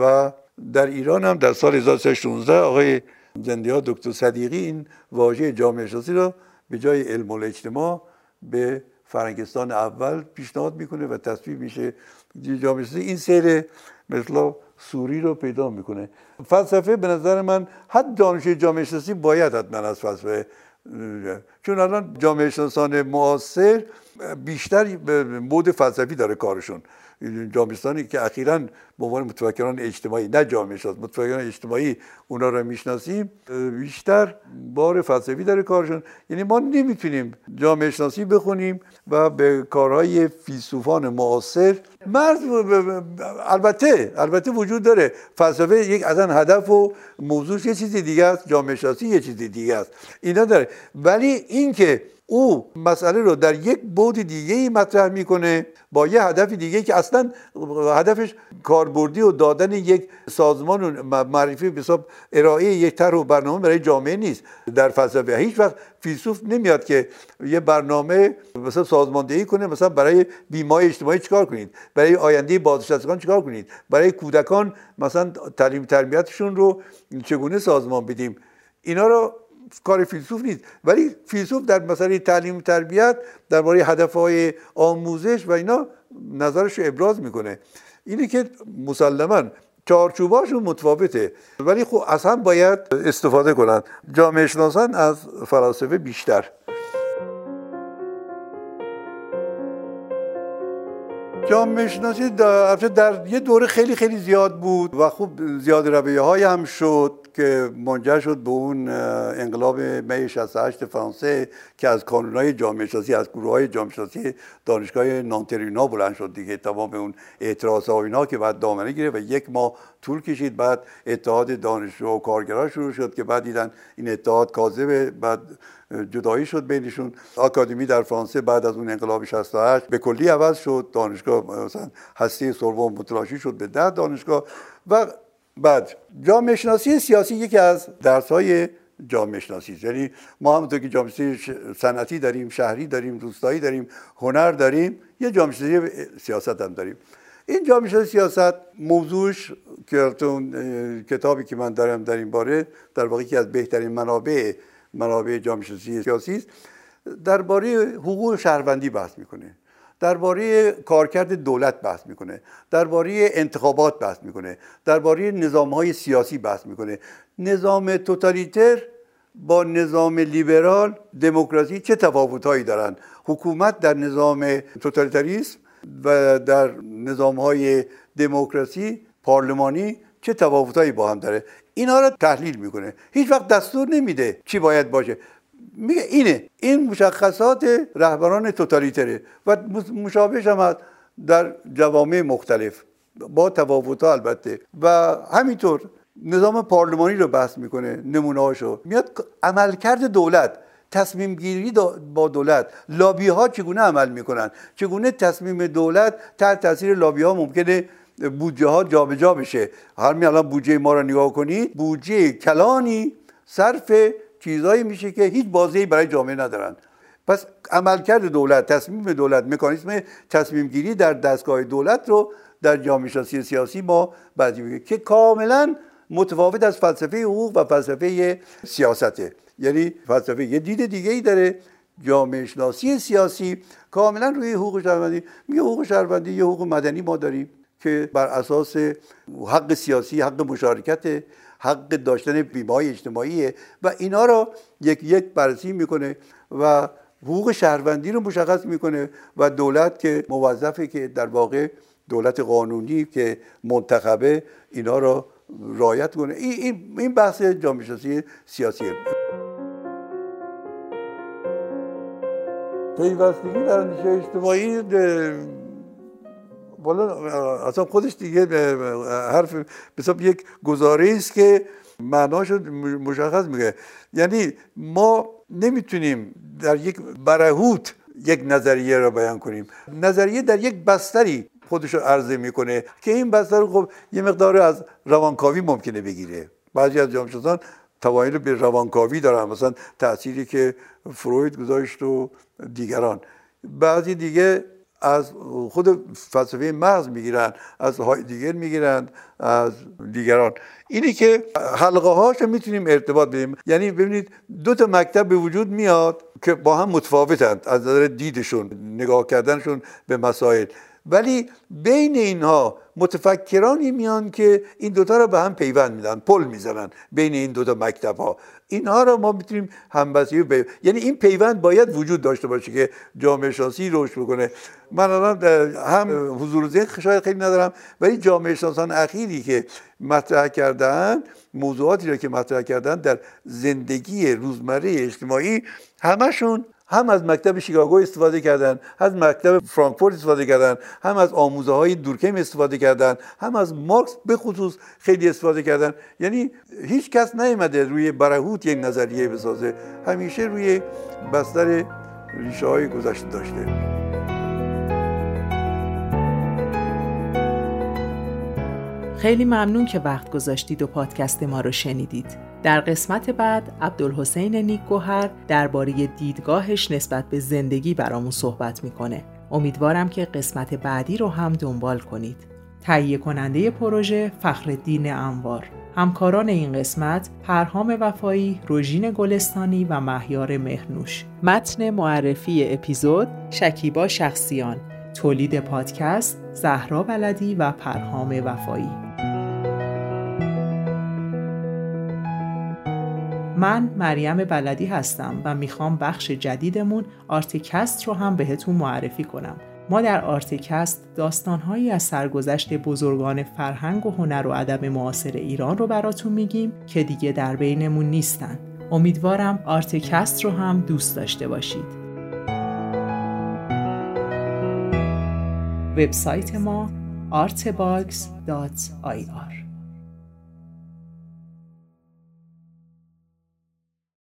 و در ایران هم در سال 1916 آقای زندیا دکتر صدیقی این واژه جامعه شناسی رو به جای علم الاجتماع به فرنگستان اول پیشنهاد میکنه و تصویب میشه جامعه شناسی. این سیر مثلا سوری رو پیدا میکنه. فلسفه به نظر من حتی دانشجوی جامعه شناسی باید حتما از فلسفه، چون الان جامعه شناسان معاصر بیشتر به مود فلسفی داره کارشون، جامعه شناسانی که اخیراً به عنوان متفکران اجتماعی، نه جامعه شناس، متفکران اجتماعی اونا رو میشناسیم، بیشتر بار فلسفی داره کارشون. یعنی ما نمیتونیم جامعه شناسی بخونیم و به کارهای فیلسوفان معاصر مرز، البته وجود داره، فلسفه یک اصلا هدف و موضوعش یه چیزی دیگه است، جامعه شناسی یه چیزی دیگه است، اینا داره، ولی اینکه او مسئله رو در یک بعد دیگه‌ای مطرح میکنه با یه هدف دیگه که اصلا هدفش کاربردی و دادن یک سازمان و معرفی به حساب ارائه یک طرح و برنامه برای جامعه نیست. در فلسفه هیچ وقت فیلسوف نمیاد که یه برنامه مثلا سازماندهی کنه، مثلا برای بیمه اجتماعی چیکار کنید، برای آینده بازنشستگان چیکار کنید، برای کودکان مثلا تعلیم تربیتشون رو چگونه سازمان بدیم، اینا رو کار فیلسوف نیست. ولی فیلسوف در مسئله تعلیم و تربیت، درباره هدفهای آموزش و اینا نظرش رو ابراز میکنه. اینه که مسلماً چارچوباشون متفاوته، ولی خب از هم باید استفاده کنن جامعه شناسان از فلسفه بیشتر. جامعه شناسی در یه دوره خیلی خیلی زیاد بود و خب زیاد رویه‌های هم شد که منجر شد به اون انقلاب می 68 فرانسه که از کانون‌های جامعه شناسی، از گروه‌های جامعه شناسی دانشگاه نانترینا بلند شد دیگه، تمام اون اعتراض‌ها و اینا که بعد دامنه گیره و یک ماه طول کشید، بعد اتحاد دانشجو و کارگرها شروع شد که بعد دیدن این اتحاد کاذبه، بعد جدایی شد بینشون. آکادمی در فرانسه بعد از اون انقلاب 68 به کلی عوض شد، دانشگاه مثلا هسته سوربن متلاشی شد به 10 دانشگاه. و بعد جامعه شناسی سیاسی یکی از درس‌های جامعه شناسی، یعنی ما همونطور که جامعه شناسی صنعتی داریم، شهری داریم، روستایی داریم، هنر داریم، یه جامعه شناسی سیاست هم داریم. این جامعه شناسی سیاست موضوعش که کتابی که من دارم در این باره، در واقع یکی از بهترین منابع جامعه شناسی سیاسی است، درباره حقوق شهروندی بحث میکنه، درباره کارکرد دولت بحث میکنه، درباره انتخابات بحث میکنه، درباره نظامهای سیاسی بحث میکنه. نظام توتالیتر با نظام لیبرال دموکراسی چه تفاوتهایی دارند؟ حکومت در نظام توتالیتریسم و در نظامهای دموکراسی پارلمانی چه تفاوتهایی با هم داره؟ اینا رو تحلیل میکنه. هیچ وقت دستور نمیده چی باید باشه، میگه اینه، این مشخصات رهبران توتالیتره و مشابهش هم در جوامع مختلف با تفاوت‌ها البته. و همینطور نظام پارلمانی رو بحث میکنه، نمونه‌هاشو میاد، عملکرد دولت، تصمیم گیری با دولت، لابی ها چگونه عمل میکنن، چگونه تصمیم دولت تحت تاثیر لابی ها ممکنه بودجه ها جابجا بشه. همین الان بودجه ما رو نگاه کنید، بودجه کلانی صرف چیزایی میشه که هیچ بازه‌ای برای جامعه ندارن. پس عملکرد دولت، تصمیم دولت، مکانیزم تصمیم گیری در دستگاه دولت رو در جامعه شناسی سیاسی ما بحث می‌کنیم که کاملا متفاوت از فلسفه حقوق و فلسفه سیاسته. یعنی فلسفه یه دید دیگه‌ای داره، جامعه شناسی سیاسی کاملا روی حقوق شهروندی میگه. حقوق شهروندی یه حقوق مدنی ما داریم که بر اساس حق سیاسی، حق مشارکت، حق داشتن بیمه‌های اجتماعیه و اینا رو یک بررسی میکنه و حقوق شهروندی رو مشخص میکنه و دولت که موظفه که در واقع دولت قانونی که منتخبه اینا رو رعایت کنه. این بحث جامعه شناسی سیاسیه. پیوستگی در اندیشه اجتماعی والا اصلا خودش دیگه حرف بسیار یک گزاره است که معناش رو مشخص میگه. یعنی ما نمیتونیم در یک برهوت یک نظریه رو بیان کنیم. نظریه در یک بستری خودش رو عرضه میکنه که این بستر رو خب یه مقدار از روانکاوی ممکنه بگیره. بعضی از جامعه‌شناسان توانایی به روانکاوی دارن، مثلا تأثیری که فروید گذاشت و دیگران. بعضی دیگه از خود فلسفه محض میگیرن، از هایدگر میگیرن، از دیگران. اینی که حلقه هاشو میتونیم ارتباط بدیم. یعنی ببینید دو تا مکتب به وجود میاد که با هم متفاوتند از نظر دیدشون، نگاه کردنشون به مسائل، ولی بین اینها متفکرانی میان که این دوتا رو به هم پیوند میدن، پل میزنن بین این دوتا مکتب ها. اینها رو ما میتونیم همبستگی به، یعنی این پیوند باید وجود داشته باشه که جامعه شناسی رشد بکنه. من الان هم حضور ذهن شاید خیلی ندارم، ولی جامعه شناسان اخیری که مطرح کردن موضوعاتی رو که مطرح کردن در زندگی روزمره اجتماعی، همشون هم از مکتب شیکاگو استفاده کردن، از مکتب فرانکفورت استفاده کردن، هم از آموزه های دورکیم استفاده کردن، هم از مارکس به خصوص خیلی استفاده کردن. یعنی هیچ کس نیامده روی برهوت یک نظریه بسازه، همیشه روی بستر ریشه های گذشته داشته. خیلی ممنون که وقت گذاشتید و پادکست ما رو شنیدید. در قسمت بعد عبدالحسین نیک گوهر درباره دیدگاهش نسبت به زندگی برامون صحبت میکنه. امیدوارم که قسمت بعدی رو هم دنبال کنید. تهیه کننده پروژه فخرالدین انوار. همکاران این قسمت پرهام وفایی، روژین گلستانی و مهیار مهرنوش. متن معرفی اپیزود شکیبا شخصیان. تولید پادکست زهرا بلدی و پرهام وفایی. من مریم بلدی هستم و میخوام بخش جدیدمون آرتکست رو هم بهتون معرفی کنم. ما در آرتکست داستانهایی از سرگذشت بزرگان فرهنگ و هنر و ادب معاصر ایران رو براتون میگیم که دیگه در بینمون نیستن. امیدوارم آرتکست رو هم دوست داشته باشید. وبسایت ما artbox.ir